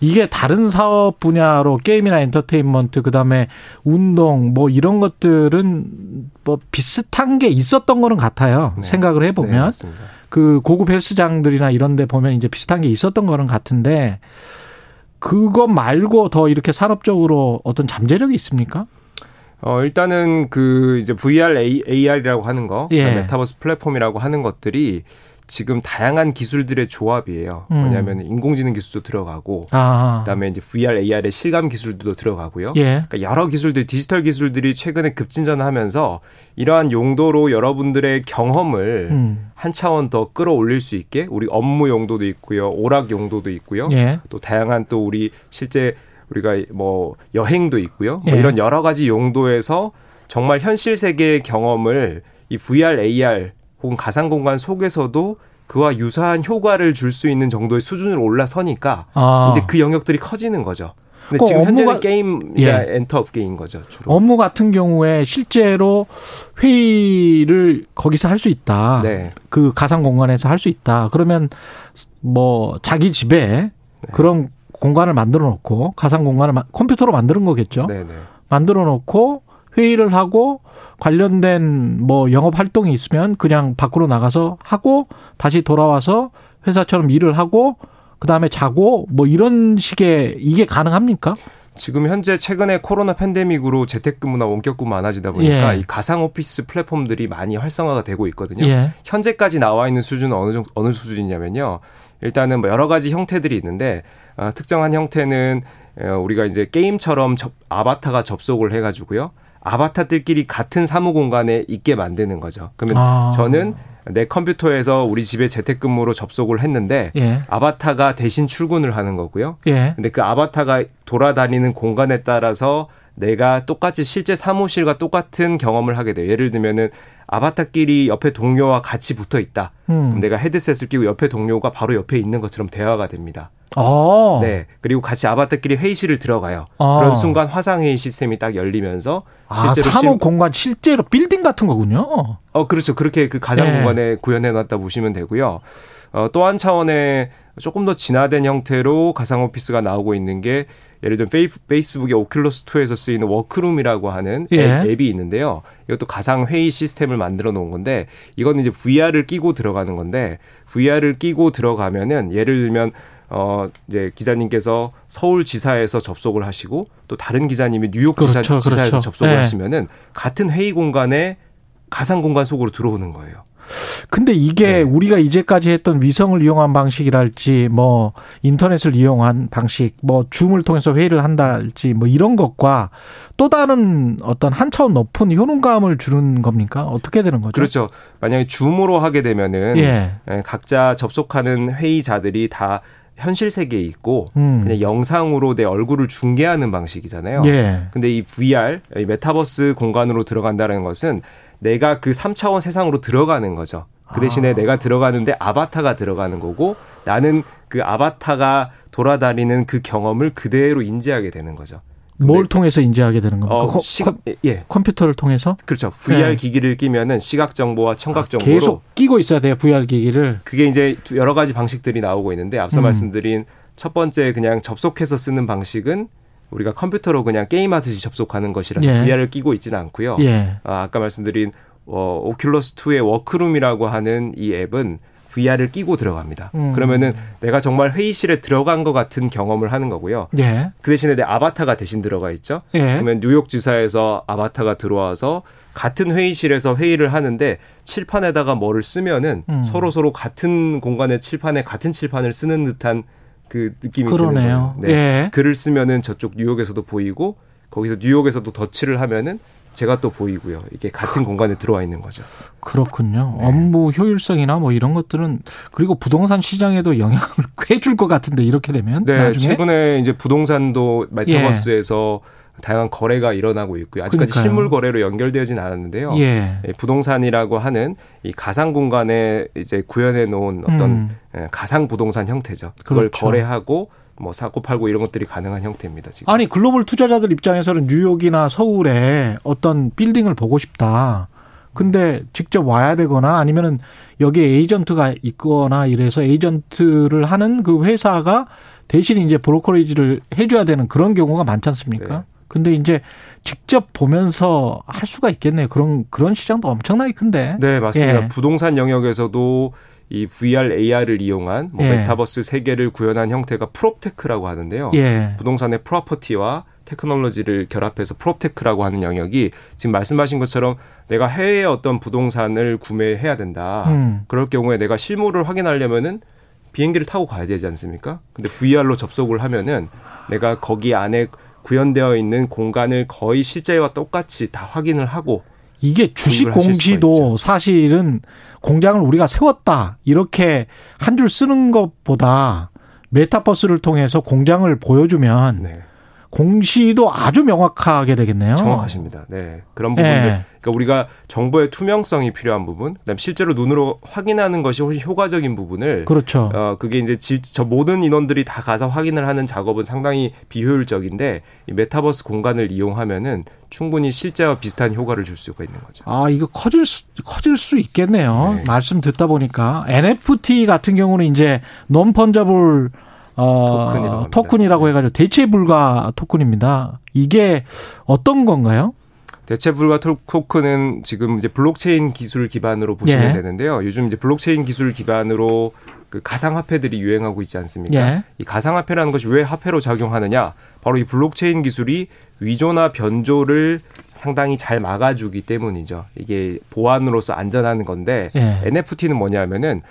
이게 다른 사업 분야로 게임이나 엔터테인먼트, 그 다음에 운동, 뭐 이런 것들은 뭐 비슷한 게 있었던 거는 같아요. 네. 생각을 해보면. 네, 맞습니다. 그 고급 헬스장들이나 이런 데 보면 이제 비슷한 게 있었던 거는 같은데, 그거 말고 더 이렇게 산업적으로 어떤 잠재력이 있습니까? 어, 일단은 그 이제 브이아르, 에이알이라고 하는 거, 예. 그러니까 메타버스 플랫폼이라고 하는 것들이 지금 다양한 기술들의 조합이에요. 음. 왜냐하면 인공지능 기술도 들어가고, 아. 그다음에 이제 브이아르, 에이알의 실감 기술도 들어가고요. 예. 그러니까 여러 기술들, 디지털 기술들이 최근에 급진전하면서 이러한 용도로 여러분들의 경험을 음. 한 차원 더 끌어올릴 수 있게 우리 업무 용도도 있고요, 오락 용도도 있고요. 예. 또 다양한 또 우리 실제 우리가 뭐 여행도 있고요. 예. 뭐 이런 여러 가지 용도에서 정말 현실 세계의 경험을 이 브이아르, 에이알 혹은 가상공간 속에서도 그와 유사한 효과를 줄 수 있는 정도의 수준으로 올라서니까 아. 이제 그 영역들이 커지는 거죠. 근데 그 지금 현재는 가... 게임, 예. 엔터업계인 거죠. 주로. 업무 같은 경우에 실제로 회의를 거기서 할 수 있다. 네. 그 가상공간에서 할 수 있다. 그러면 뭐 자기 집에 네. 그런 공간을 만들어 놓고 가상공간을 마... 컴퓨터로 만드는 거겠죠. 네, 네. 만들어 놓고 회의를 하고 관련된 뭐 영업 활동이 있으면 그냥 밖으로 나가서 하고 다시 돌아와서 회사처럼 일을 하고 그다음에 자고 뭐 이런 식의 이게 가능합니까? 지금 현재 최근에 코로나 팬데믹으로 재택근무나 원격근무 많아지다 보니까 예. 이 가상 오피스 플랫폼들이 많이 활성화가 되고 있거든요. 예. 현재까지 나와 있는 수준은 어느 정도, 어느 수준이냐면요. 일단은 뭐 여러 가지 형태들이 있는데 어, 특정한 형태는 어, 우리가 이제 게임처럼 접, 아바타가 접속을 해가지고요. 아바타들끼리 같은 사무공간에 있게 만드는 거죠. 그러면 아. 저는 내 컴퓨터에서 우리 집에 재택근무로 접속을 했는데 예. 아바타가 대신 출근을 하는 거고요. 예. 근데 그 아바타가 돌아다니는 공간에 따라서 내가 똑같이 실제 사무실과 똑같은 경험을 하게 돼요. 예를 들면은 아바타끼리 옆에 동료와 같이 붙어 있다. 음. 그럼 내가 헤드셋을 끼고 옆에 동료가 바로 옆에 있는 것처럼 대화가 됩니다. 오. 네. 그리고 같이 아바타끼리 회의실을 들어가요. 아. 그런 순간 화상회의 시스템이 딱 열리면서 실제로 아, 사무 실... 공간 실제로 빌딩 같은 거군요. 어, 그렇죠. 그렇게 그 가상 네. 공간에 구현해 놨다 보시면 되고요. 어, 또 한 차원의 조금 더 진화된 형태로 가상 오피스가 나오고 있는 게 예를 들면 페이스북의 오큘러스 투에서 쓰이는 워크룸이라고 하는 예. 앱이 있는데요. 이것도 가상 회의 시스템을 만들어 놓은 건데 이건 이제 브이아르을 끼고 들어가는 건데 브이아르을 끼고 들어가면은 예를 들면 어 이제 기자님께서 서울 지사에서 접속을 하시고 또 다른 기자님이 뉴욕 그렇죠, 지사, 그렇죠. 지사에서 접속을 네. 하시면은 같은 회의 공간에 가상 공간 속으로 들어오는 거예요. 근데 이게 네. 우리가 이제까지 했던 위성을 이용한 방식이랄지 뭐 인터넷을 이용한 방식 뭐 줌을 통해서 회의를 한다랄지 뭐 이런 것과 또 다른 어떤 한 차원 높은 효능감을 주는 겁니까? 어떻게 되는 거죠? 그렇죠. 만약에 줌으로 하게 되면은 예. 각자 접속하는 회의자들이 다 현실 세계에 있고 음. 그냥 영상으로 내 얼굴을 중계하는 방식이잖아요. 예. 근데 이 브이아르, 이 메타버스 공간으로 들어간다는 것은 내가 그 삼 차원 세상으로 들어가는 거죠. 그 대신에 아. 내가 들어가는데 아바타가 들어가는 거고 나는 그 아바타가 돌아다니는 그 경험을 그대로 인지하게 되는 거죠. 뭘 통해서 인지하게 되는 겁니까? 어, 시각, 예. 컴퓨터를 통해서? 그렇죠. 브이아르 예. 기기를 끼면은 시각 정보와 청각 정보로 아, 계속 끼고 있어야 돼요. 브이아르 기기를. 그게 이제 여러 가지 방식들이 나오고 있는데 앞서 음. 말씀드린 첫 번째 그냥 접속해서 쓰는 방식은 우리가 컴퓨터로 그냥 게임하듯이 접속하는 것이라서 예. 브이아르을 끼고 있지는 않고요. 예. 아, 아까 말씀드린 어, 오큘러스 투의 워크룸이라고 하는 이 앱은 브이아르을 끼고 들어갑니다. 음. 그러면은 내가 정말 회의실에 들어간 것 같은 경험을 하는 거고요. 예. 그 대신에 내 아바타가 대신 들어가 있죠. 예. 그러면 뉴욕 지사에서 아바타가 들어와서 같은 회의실에서 회의를 하는데 칠판에다가 뭐를 쓰면은 음. 서로 서로 같은 공간의 칠판에 같은 칠판을 쓰는 듯한 그 느낌이 그러네요. 드는 거예요. 네. 예. 글을 쓰면은 저쪽 뉴욕에서도 보이고 거기서 뉴욕에서도 덧칠을 하면은 제가 또 보이고요. 이게 같은 공간에 들어와 있는 거죠. 그렇군요. 네. 업무 효율성이나 뭐 이런 것들은 그리고 부동산 시장에도 영향을 꽤 줄 것 같은데 이렇게 되면 네, 나중에 최근에 이제 부동산도 메타버스에서 예. 다양한 거래가 일어나고 있고요. 아직까지 그러니까요. 실물 거래로 연결되어진 않았는데요. 예. 부동산이라고 하는 이 가상 공간에 이제 구현해 놓은 어떤 음. 가상 부동산 형태죠. 그걸 그렇죠. 거래하고 뭐 사고 팔고 이런 것들이 가능한 형태입니다. 지금. 아니 글로벌 투자자들 입장에서는 뉴욕이나 서울에 어떤 빌딩을 보고 싶다. 근데 직접 와야 되거나 아니면은 여기에 에이전트가 있거나 이래서 에이전트를 하는 그 회사가 대신 이제 브로커리지를 해줘야 되는 그런 경우가 많지 않습니까? 네. 근데 이제 직접 보면서 할 수가 있겠네요. 그런 그런 시장도 엄청나게 큰데. 네, 맞습니다. 예. 부동산 영역에서도 이 브이알, 에이알을 이용한 뭐 예. 메타버스 세계를 구현한 형태가 프롭테크라고 하는데요. 예. 부동산의 프로퍼티와 테크놀로지를 결합해서 프롭테크라고 하는 영역이 지금 말씀하신 것처럼 내가 해외의 어떤 부동산을 구매해야 된다. 음. 그럴 경우에 내가 실물을 확인하려면은 비행기를 타고 가야 되지 않습니까? 근데 브이알로 접속을 하면은 내가 거기 안에 구현되어 있는 공간을 거의 실제와 똑같이 다 확인을 하고 이게 주식 공시도 사실은 공장을 우리가 세웠다 이렇게 한 줄 쓰는 것보다 메타버스를 통해서 공장을 보여주면 네. 공시도 아주 명확하게 되겠네요. 정확하십니다. 네, 그런 부분들. 네. 그러니까 우리가 정보의 투명성이 필요한 부분, 그다음 실제로 눈으로 확인하는 것이 훨씬 효과적인 부분을. 그렇죠. 어, 그게 이제 지, 저 모든 인원들이 다 가서 확인을 하는 작업은 상당히 비효율적인데 이 메타버스 공간을 이용하면은 충분히 실제와 비슷한 효과를 줄 수가 있는 거죠. 아, 이거 커질 수 커질 수 있겠네요. 네. 말씀 듣다 보니까 엔에프티 같은 경우는 이제 non-fungible 어, 토큰이라고, 토큰이라고 해가지고 대체 불가 토큰입니다. 이게 어떤 건가요? 대체 불가 토큰은 지금 이제 블록체인 기술 기반으로 보시면 예. 되는데요. 요즘 이제 블록체인 기술 기반으로 그 가상화폐들이 유행하고 있지 않습니까? 예. 이 가상화폐라는 것이 왜 화폐로 작용하느냐? 바로 이 블록체인 기술이 위조나 변조를 상당히 잘 막아주기 때문이죠. 이게 보안으로서 안전한 건데 예. 엔에프티는 뭐냐면은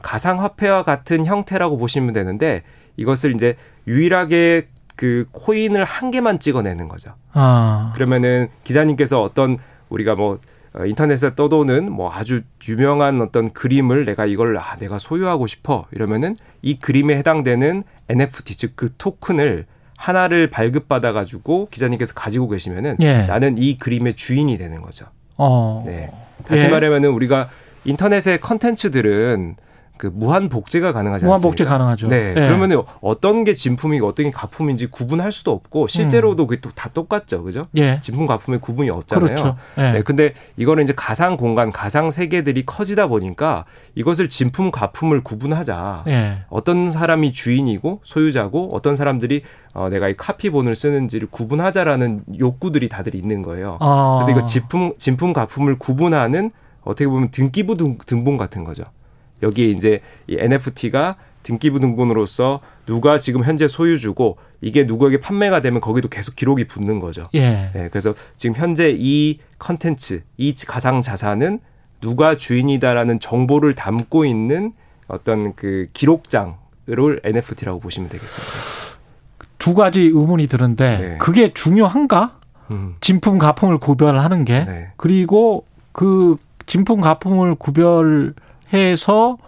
가상화폐와 같은 형태라고 보시면 되는데 이것을 이제 유일하게 그 코인을 한 개만 찍어내는 거죠. 아. 그러면은 기자님께서 어떤 우리가 뭐 인터넷에 떠도는 뭐 아주 유명한 어떤 그림을 내가 이걸 아, 내가 소유하고 싶어 이러면은 이 그림에 해당되는 엔에프티 즉 그 토큰을 하나를 발급받아가지고 기자님께서 가지고 계시면은 예. 나는 이 그림의 주인이 되는 거죠. 어. 네. 다시 예. 말하면은 우리가 인터넷의 컨텐츠들은 그 무한 복제가 가능하지 않습니까? 무한 복제 가능하죠. 네. 예. 그러면은 어떤 게 진품이고 어떤 게 가품인지 구분할 수도 없고 실제로도 음. 그게 다 똑같죠, 그죠? 예. 진품 가품의 구분이 없잖아요. 그렇죠. 예. 네. 근데 이거는 이제 가상 공간, 가상 세계들이 커지다 보니까 이것을 진품 가품을 구분하자. 예. 어떤 사람이 주인이고 소유자고 어떤 사람들이 어, 내가 이 카피본을 쓰는지를 구분하자라는 욕구들이 다들 있는 거예요. 아. 그래서 이거 진품, 진품 가품을 구분하는 어떻게 보면 등기부 등, 등본 같은 거죠. 여기에 이제 이 엔에프티가 등기부 등본으로서 누가 지금 현재 소유주고 이게 누구에게 판매가 되면 거기도 계속 기록이 붙는 거죠. 예. 네, 그래서 지금 현재 이 컨텐츠, 이 가상 자산은 누가 주인이다라는 정보를 담고 있는 어떤 그 기록장을 엔에프티라고 보시면 되겠습니다. 두 가지 의문이 드는데 네. 그게 중요한가? 음. 진품 가품을 구별하는 게 네. 그리고 그 진품 가품을 구별해서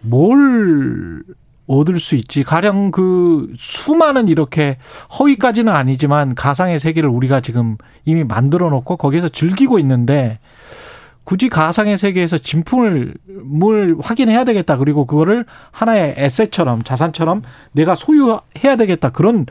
뭘 얻을 수 있지? 가령 그 수많은 이렇게 허위까지는 아니지만 가상의 세계를 우리가 지금 이미 만들어 놓고 거기에서 즐기고 있는데 굳이 가상의 세계에서 진품을 뭘 확인해야 되겠다. 그리고 그거를 하나의 에셋처럼 자산처럼 내가 소유해야 되겠다. 그런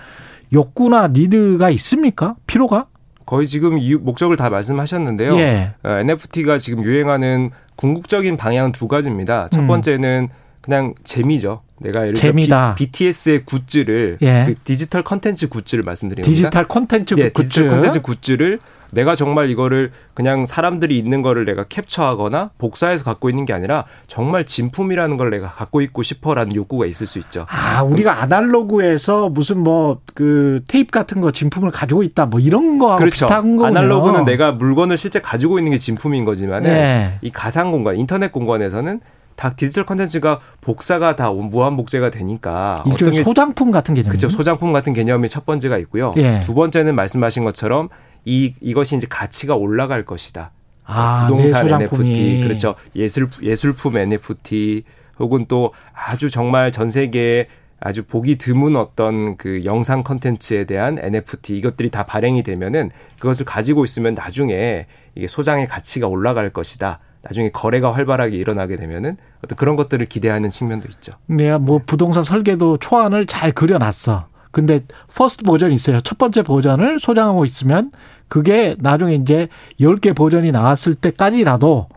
욕구나 니드가 있습니까? 필요가? 거의 지금 이 목적을 다 말씀하셨는데요. 예. 엔에프티가 지금 유행하는 궁극적인 방향은 두 가지입니다. 첫 번째는 음. 그냥 재미죠. 내가 예를 들어 비티에스의 굿즈를 예. 그 디지털 컨텐츠 굿즈를 말씀드립니다. 디지털 컨텐츠 예, 굿즈. 디지털 컨텐츠 굿즈를 내가 정말 이거를 그냥 사람들이 있는 거를 내가 캡처하거나 복사해서 갖고 있는 게 아니라 정말 진품이라는 걸 내가 갖고 있고 싶어라는 욕구가 있을 수 있죠. 아, 우리가 아날로그에서 무슨 뭐 그 테이프 같은 거 진품을 가지고 있다 뭐 이런 거하고 그렇죠. 비슷한 거군요. 아날로그는 내가 물건을 실제 가지고 있는 게 진품인 거지만 네. 이 가상 공간, 인터넷 공간에서는 다 디지털 콘텐츠가 복사가 다 무한 복제가 되니까 일종의 소장품 같은 개념. 그렇죠. 소장품 같은 개념이 첫 번째가 있고요. 예. 두 번째는 말씀하신 것처럼 이 이것이 이제 가치가 올라갈 것이다. 아, 부동산 엔에프티, 그렇죠. 예술 예술품 엔에프티 혹은 또 아주 정말 전 세계에 아주 보기 드문 어떤 그 영상 콘텐츠에 대한 엔에프티 이것들이 다 발행이 되면은 그것을 가지고 있으면 나중에 이게 소장의 가치가 올라갈 것이다. 나중에 거래가 활발하게 일어나게 되면은 어떤 그런 것들을 기대하는 측면도 있죠. 네, 뭐 부동산 설계도 초안을 잘 그려놨어. 근데 퍼스트 버전이 있어요. 첫 번째 버전을 소장하고 있으면 그게 나중에 이제 열 개 버전이 나왔을 때까지라도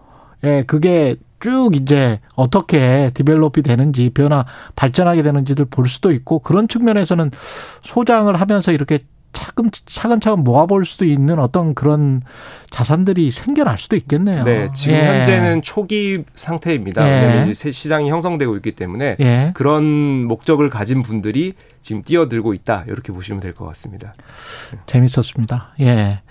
예, 그게 쭉 이제 어떻게 디벨롭이 되는지 변화 발전하게 되는지를 볼 수도 있고 그런 측면에서는 소장을 하면서 이렇게 차근, 차근차근 모아볼 수도 있는 어떤 그런 자산들이 생겨날 수도 있겠네요. 네, 지금 예. 현재는 초기 상태입니다. 예. 왜냐하면 이제 시장이 형성되고 있기 때문에 예. 그런 목적을 가진 분들이 지금 뛰어들고 있다. 이렇게 보시면 될 것 같습니다. 재밌었습니다. 예,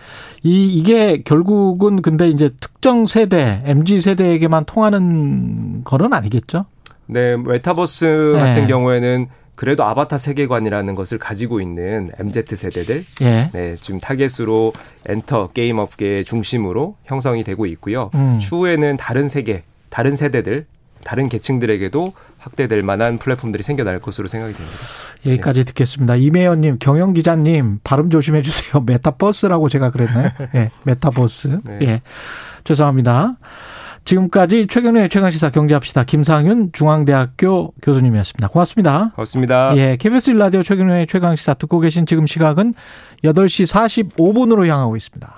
이 이게 결국은 근데 이제 특정 세대, 엠지 세대에게만 통하는 거는 아니겠죠? 네, 메타버스 예. 같은 경우에는. 그래도 아바타 세계관이라는 것을 가지고 있는 엠지 세대들 예. 네, 지금 타겟으로 엔터 게임 업계의 중심으로 형성이 되고 있고요. 음. 추후에는 다른 세계, 다른 세대들, 다른 계층들에게도 확대될 만한 플랫폼들이 생겨날 것으로 생각이 됩니다. 여기까지 예. 듣겠습니다. 이매연님, 경영기자님 발음 조심해 주세요. 메타버스라고 제가 그랬나요? 네, 메타버스. 네. 예, 죄송합니다. 지금까지 최경영의 최강시사 경제합시다. 김상윤 중앙대학교 교수님이었습니다. 고맙습니다. 고맙습니다. 예, 케이비에스 일 라디오 최경영의 최강시사 듣고 계신 지금 시각은 여덟 시 사십오 분으로 향하고 있습니다.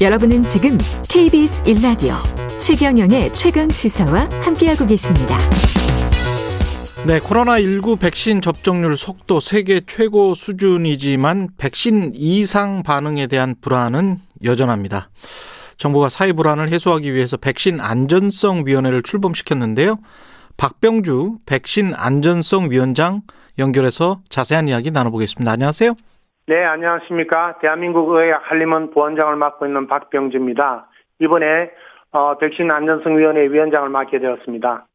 여러분은 지금 케이비에스 일 라디오 최경영의 최강시사와 함께하고 계십니다. 네, 코로나십구 백신 접종률 속도 세계 최고 수준이지만 백신 이상 반응에 대한 불안은 여전합니다. 정부가 사회 불안을 해소하기 위해서 백신 안전성위원회를 출범시켰는데요. 박병주 백신 안전성위원장 연결해서 자세한 이야기 나눠보겠습니다. 안녕하세요. 네, 안녕하십니까. 대한민국 의학 한림원 부원장을 맡고 있는 박병주입니다. 이번에 어, 백신 안전성위원회 위원장을 맡게 되었습니다.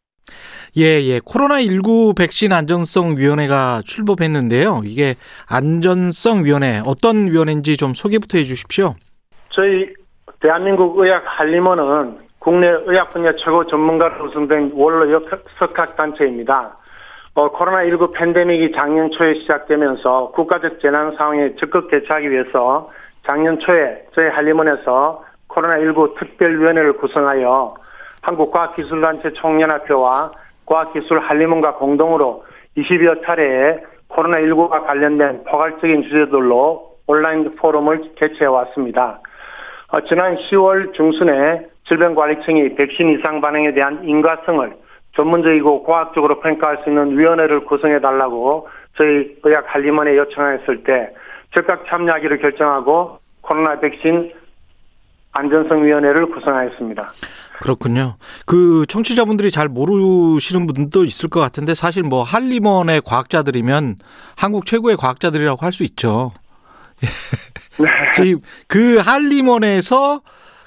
예, 예. 코로나십구 백신 안전성위원회가 출범했는데요. 이게 안전성위원회 어떤 위원회인지 좀 소개부터 해 주십시오. 저희 대한민국 의학 한림원은 국내 의학 분야 최고 전문가로 구성된 원로 석학단체입니다. 어, 코로나십구 팬데믹이 작년 초에 시작되면서 국가적 재난 상황에 적극 대처하기 위해서 작년 초에 저희 한림원에서 코로나십구 특별위원회를 구성하여 한국과학기술단체 총연합회와 과학기술 한림원과 공동으로 이십여 차례의 코로나십구와 관련된 포괄적인 주제들로 온라인 포럼을 개최해 왔습니다. 어, 지난 시월 중순에 질병관리청이 백신 이상 반응에 대한 인과성을 전문적이고 과학적으로 평가할 수 있는 위원회를 구성해달라고 저희 의학 한림원에 요청했을 때 즉각 참여하기로 결정하고 코로나 백신 안전성위원회를 구성하였습니다. 그렇군요. 그 청취자분들이 잘 모르시는 분도 있을 것 같은데 사실 뭐 한림원의 과학자들이면 한국 최고의 과학자들이라고 할 수 있죠. 지금 그 한림원에서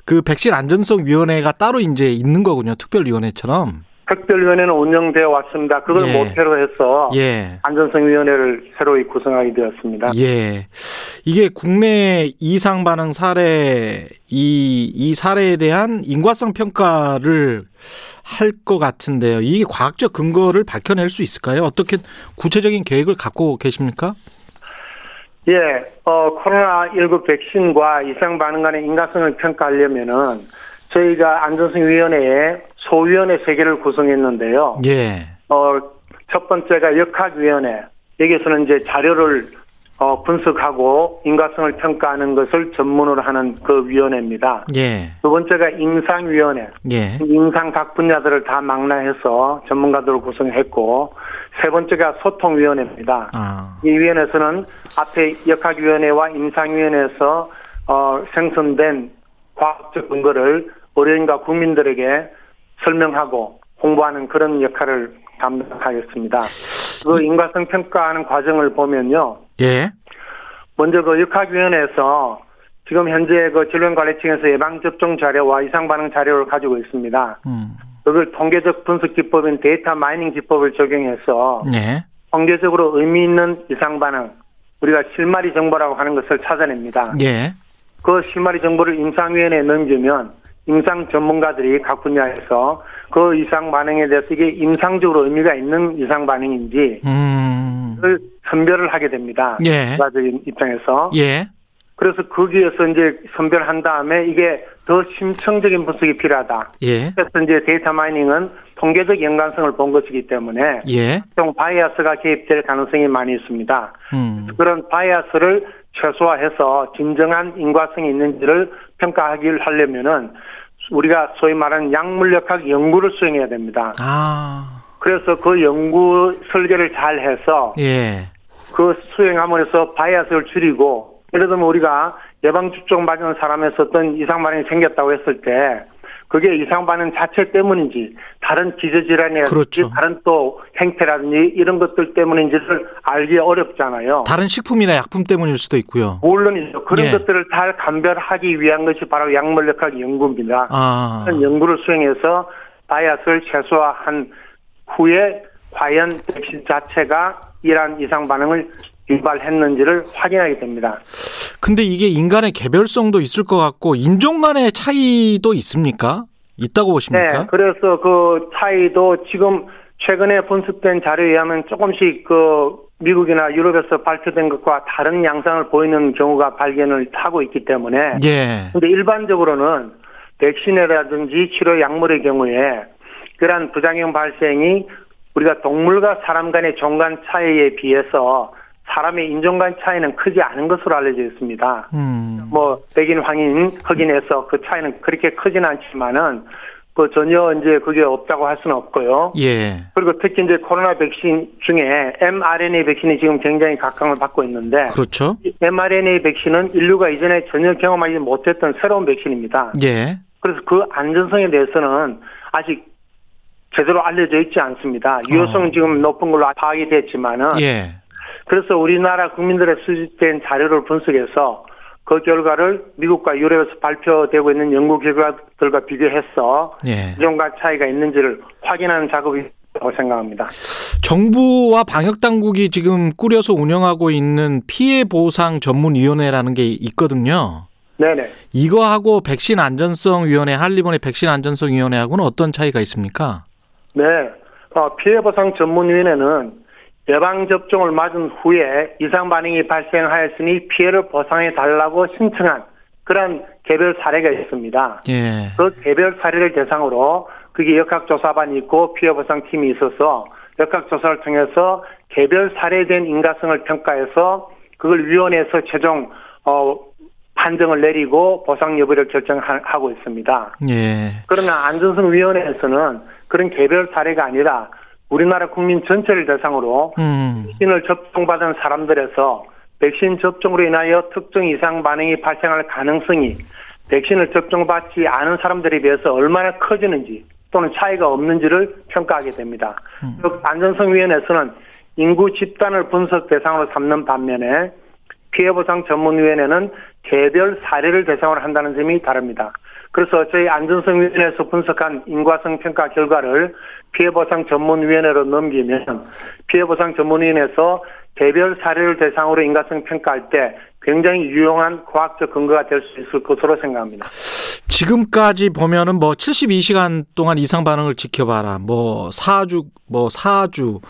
그 백신 안전성 위원회가 따로 이제 있는 거군요. 특별위원회처럼. 특별위원회는 운영되어 왔습니다. 그걸 예. 모태로 해서 예. 안전성 위원회를 새로 구성하게 되었습니다. 예, 이게 국내 이상 반응 사례 이, 이 사례에 대한 인과성 평가를 할 것 같은데요. 이게 과학적 근거를 밝혀낼 수 있을까요? 어떻게 구체적인 계획을 갖고 계십니까? 예, 어, 코로나십구 백신과 이상 반응 간의 인과성을 평가하려면은 저희가 안전성위원회에 소위원회 세 개를 구성했는데요. 예. 어, 첫 번째가 역학위원회. 여기에서는 이제 자료를 어, 분석하고 인과성을 평가하는 것을 전문으로 하는 그 위원회입니다. 예. 두 번째가 임상위원회. 예. 임상 각 분야들을 다 망라해서 전문가들을 구성했고, 세 번째가 소통위원회입니다. 아. 이 위원회에서는 앞에 역학위원회와 임상위원회에서 어, 생성된 과학적 근거를 의료인과 국민들에게 설명하고 홍보하는 그런 역할을 담당하겠습니다. 그 인과성 평가하는 과정을 보면요. 예. 먼저 그 역학위원회에서 지금 현재 그 질병관리청에서 예방접종 자료와 이상반응 자료를 가지고 있습니다. 음. 그걸 통계적 분석 기법인 데이터 마이닝 기법을 적용해서 예. 통계적으로 의미 있는 이상반응, 우리가 실마리 정보라고 하는 것을 찾아냅니다. 예. 그 실마리 정보를 임상위원회에 넘기면 임상 전문가들이 각 분야에서 그 이상 반응에 대해서 이게 임상적으로 의미가 있는 이상 반응인지를 음. 선별을 하게 됩니다. 예. 전문가들 입장에서. 예. 그래서 거기에서 이제 선별한 다음에 이게 더 심층적인 분석이 필요하다. 예. 그래서 이제 데이터 마이닝은 통계적 연관성을 본 것이기 때문에 예. 보통 바이아스가 개입될 가능성이 많이 있습니다. 음. 그런 바이아스를 최소화해서 진정한 인과성이 있는지를 평가하기를 하려면은 우리가 소위 말하는 약물역학 연구를 수행해야 됩니다. 아. 그래서 그 연구 설계를 잘 해서 예. 그 수행함으로써 바이아스를 줄이고 예를 들면 우리가 예방접종 받은 사람에서 어떤 이상 반응이 생겼다고 했을 때 그게 이상 반응 자체 때문이지 다른 기저질환이라든지 그렇죠. 다른 또 행태라든지 이런 것들 때문인지를 알기 어렵잖아요. 다른 식품이나 약품 때문일 수도 있고요. 물론이죠. 그런 예. 것들을 잘 감별하기 위한 것이 바로 약물역학 연구입니다. 아. 그런 연구를 수행해서 바이아스를 최소화한 후에 과연 백신 자체가 이러한 이상 반응을 유발했는지를 확인하게 됩니다. 근데 이게 인간의 개별성도 있을 것 같고 인종 간의 차이도 있습니까? 있다고 보십니까? 네, 그래서 그 차이도 지금 최근에 분석된 자료에 의하면 조금씩 그 미국이나 유럽에서 발표된 것과 다른 양상을 보이는 경우가 발견을 하고 있기 때문에. 예. 근데 일반적으로는 백신이라든지 치료 약물의 경우에 그러한 부작용 발생이 우리가 동물과 사람 간의 종간 차이에 비해서 사람의 인종 간 차이는 크지 않은 것으로 알려져 있습니다. 음. 뭐, 백인, 황인, 흑인에서 그 차이는 그렇게 크진 않지만은, 그 전혀 이제 그게 없다고 할 수는 없고요. 예. 그리고 특히 이제 코로나 백신 중에 엠알엔에이 백신이 지금 굉장히 각광을 받고 있는데. 그렇죠. 엠알엔에이 백신은 인류가 이전에 전혀 경험하지 못했던 새로운 백신입니다. 예. 그래서 그 안전성에 대해서는 아직 제대로 알려져 있지 않습니다. 유효성은 어. 지금 높은 걸로 파악이 됐지만은. 예. 그래서 우리나라 국민들의 수집된 자료를 분석해서 그 결과를 미국과 유럽에서 발표되고 있는 연구 결과들과 비교해서 예. 인종과 차이가 있는지를 확인하는 작업이 있다고 생각합니다. 정부와 방역당국이 지금 꾸려서 운영하고 있는 피해보상 전문위원회라는 게 있거든요. 네네. 이거하고 백신 안전성위원회, 한림원의 백신 안전성위원회하고는 어떤 차이가 있습니까? 네. 어, 피해보상 전문위원회는 예방접종을 맞은 후에 이상 반응이 발생하였으니 피해를 보상해달라고 신청한 그런 개별 사례가 있습니다. 예. 그 개별 사례를 대상으로 그게 역학조사반이 있고 피해보상팀이 있어서 역학조사를 통해서 개별 사례에 대한 인과성을 평가해서 그걸 위원회에서 최종 어, 판정을 내리고 보상 여부를 결정하고 있습니다. 예. 그러나 안전성위원회에서는 그런 개별 사례가 아니라 우리나라 국민 전체를 대상으로 음. 백신을 접종받은 사람들에서 백신 접종으로 인하여 특정 이상 반응이 발생할 가능성이 백신을 접종받지 않은 사람들에 비해서 얼마나 커지는지 또는 차이가 없는지를 평가하게 됩니다. 음. 안전성위원회에서는 인구 집단을 분석 대상으로 삼는 반면에 피해보상전문위원회는 개별 사례를 대상으로 한다는 점이 다릅니다. 그래서 저희 안전성위원회에서 분석한 인과성 평가 결과를 피해보상전문위원회로 넘기면 피해보상전문위원회에서 개별 사례를 대상으로 인과성 평가할 때 굉장히 유용한 과학적 근거가 될 수 있을 것으로 생각합니다. 지금까지 보면은 뭐 칠십이 시간 동안 이상 반응을 지켜봐라, 뭐 사 주, 뭐 사 주,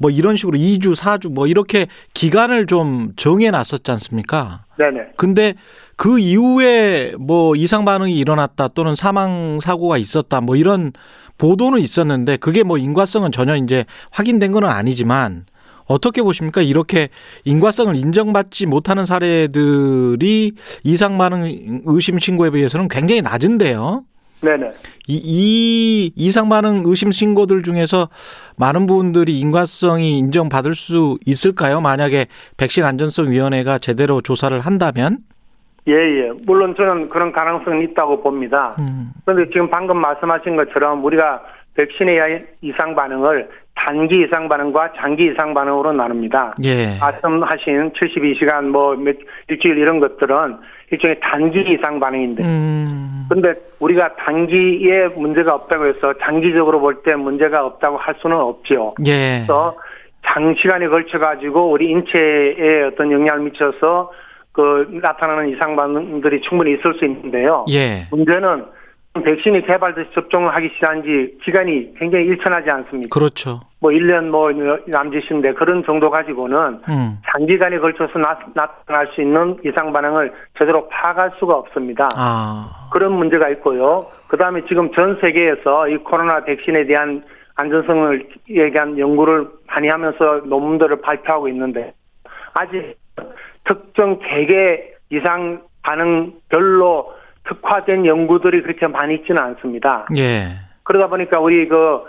뭐 이런 식으로 이 주, 사 주 뭐 이렇게 기간을 좀 정해놨었지 않습니까? 네네. 근데 그 이후에 뭐 이상 반응이 일어났다 또는 사망 사고가 있었다 뭐 이런 보도는 있었는데 그게 뭐 인과성은 전혀 이제 확인된 건 아니지만 어떻게 보십니까? 이렇게 인과성을 인정받지 못하는 사례들이 이상 반응 의심 신고에 비해서는 굉장히 낮은데요. 네네. 이, 이 이상 반응 의심 신고들 중에서 많은 부분들이 인과성이 인정받을 수 있을까요? 만약에 백신 안전성위원회가 제대로 조사를 한다면? 예예. 예. 물론 저는 그런 가능성은 있다고 봅니다. 음. 그런데 지금 방금 말씀하신 것처럼 우리가 백신의 이상 반응을 단기 이상 반응과 장기 이상 반응으로 나눕니다. 예. 말씀하신 칠십이 시간 뭐 일주일 이런 것들은 일종의 단기 이상 반응인데 그런데 음. 우리가 단기에 문제가 없다고 해서 장기적으로 볼 때 문제가 없다고 할 수는 없죠. 예. 그래서 장시간에 걸쳐가지고 우리 인체에 어떤 영향을 미쳐서 그 나타나는 이상 반응들이 충분히 있을 수 있는데요. 예. 문제는 백신이 개발돼서 접종을 하기 시작한 지 기간이 굉장히 일천하지 않습니까? 그렇죠. 뭐 일 년 뭐 남짓인데 그런 정도 가지고는 음. 장기간에 걸쳐서 나, 나타날 수 있는 이상 반응을 제대로 파악할 수가 없습니다. 아. 그런 문제가 있고요. 그다음에 지금 전 세계에서 이 코로나 백신에 대한 안전성을 얘기한 연구를 많이 하면서 논문들을 발표하고 있는데 아직 특정 개개 이상 반응별로 특화된 연구들이 그렇게 많이 있지는 않습니다. 예. 그러다 보니까 우리 그,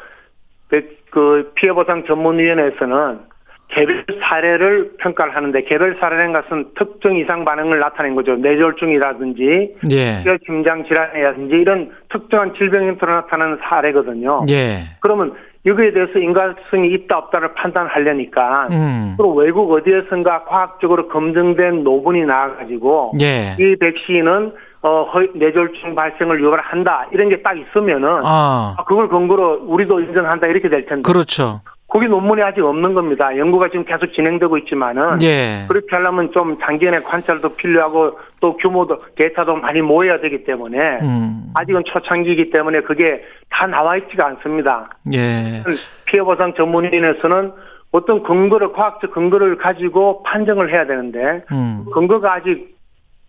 그 피해보상 전문위원회에서는 개별 사례를 평가를 하는데 개별 사례라는 것은 특정 이상 반응을 나타낸 거죠. 뇌졸중이라든지 예. 심장 질환이라든지 이런 특정한 질병 형태로 나타나는 사례거든요. 예. 그러면 여기에 대해서 인과성이 있다 없다를 판단하려니까 음. 또 외국 어디에선가 과학적으로 검증된 노분이 나와가지고 예. 이 백신은 어, 뇌졸중 발생을 유발한다 이런 게 딱 있으면은 아. 그걸 근거로 우리도 인정한다 이렇게 될 텐데. 그렇죠. 거기 논문이 아직 없는 겁니다. 연구가 지금 계속 진행되고 있지만은 예. 그렇게 하려면 좀 장기간의 관찰도 필요하고 또 규모도 데이터도 많이 모여야 되기 때문에 음. 아직은 초창기이기 때문에 그게 다 나와 있지가 않습니다. 예. 피해 보상 전문위원회에서는 어떤 근거를 과학적 근거를 가지고 판정을 해야 되는데 음. 근거가 아직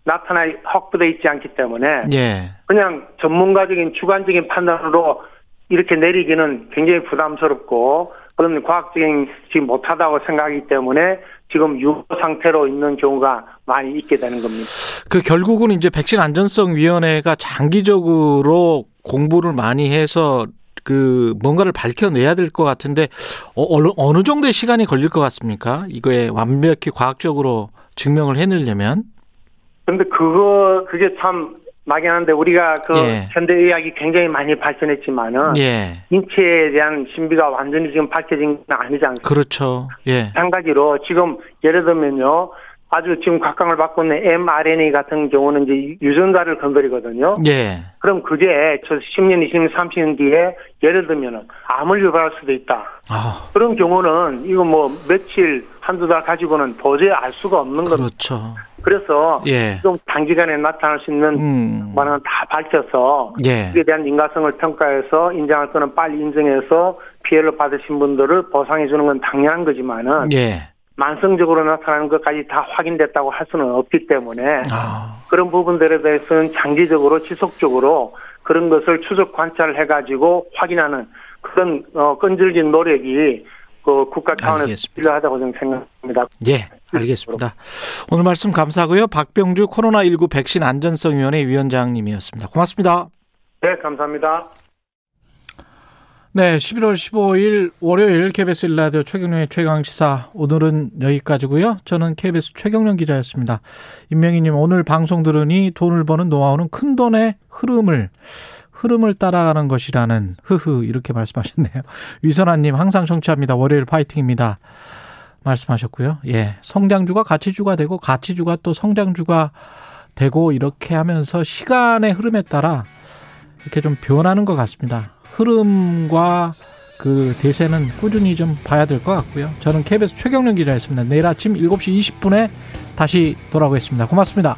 나타나 확보돼 있지 않기 때문에 예. 그냥 전문가적인 주관적인 판단으로 이렇게 내리기는 굉장히 부담스럽고 그런 과학적인 지금 못하다고 생각하기 때문에 지금 유보 상태로 있는 경우가 많이 있게 되는 겁니다. 그 결국은 이제 백신 안전성위원회가 장기적으로 공부를 많이 해서 그 뭔가를 밝혀내야 될 것 같은데 어느 어느 정도의 시간이 걸릴 것 같습니까? 이거에 완벽히 과학적으로 증명을 해내려면? 근데 그거 그게 참 막연한데 우리가 그 예. 현대의학이 굉장히 많이 발전했지만은 예. 인체에 대한 신비가 완전히 지금 밝혀진 건 아니지 않습니까? 그렇죠. 예. 한 가지로 지금 예를 들면요, 아주 지금 각광을 받고 있는 엠알엔에이 같은 경우는 이제 유전자를 건드리거든요. 예. 그럼 그게 저 십 년, 이십 년, 삼십 년 뒤에 예를 들면은 암을 유발할 수도 있다. 아. 그런 경우는 이거 뭐 며칠 한두 달 가지고는 도저히 알 수가 없는 거죠. 그렇죠. 겁니다. 그래서 예. 좀 단기간에 나타날 수 있는 음. 반응은 다 밝혀서 예. 그에 대한 인과성을 평가해서 인정할 거는 빨리 인정해서 피해를 받으신 분들을 보상해 주는 건 당연한 거지만은 예. 만성적으로 나타나는 것까지 다 확인됐다고 할 수는 없기 때문에 아. 그런 부분들에 대해서는 장기적으로 지속적으로 그런 것을 추적 관찰해 가지고 확인하는 그런 어, 끈질긴 노력이 그 국가 차원에서 알겠습니다. 필요하다고 저는 생각합니다. 예, 알겠습니다. 오늘 말씀 감사하고요. 박병주 코로나십구 백신 안전성위원회 위원장님이었습니다. 고맙습니다. 네, 감사합니다. 네, 십일월 십오일 월요일 케이비에스 일 라디오 최경령의 최강시사 오늘은 여기까지고요. 저는 케이비에스 최경령 기자였습니다. 임명희님 오늘 방송 들으니 돈을 버는 노하우는 큰 돈의 흐름을 흐름을 따라가는 것이라는 흐흐 이렇게 말씀하셨네요. 위선아님 항상 청취합니다. 월요일 파이팅입니다. 말씀하셨고요. 예, 성장주가 가치주가 되고 가치주가 또 성장주가 되고 이렇게 하면서 시간의 흐름에 따라 이렇게 좀 변하는 것 같습니다. 흐름과 그 대세는 꾸준히 좀 봐야 될 것 같고요. 저는 케이비에스 최경련 기자였습니다. 내일 아침 일곱 시 이십 분에 다시 돌아오겠습니다. 고맙습니다.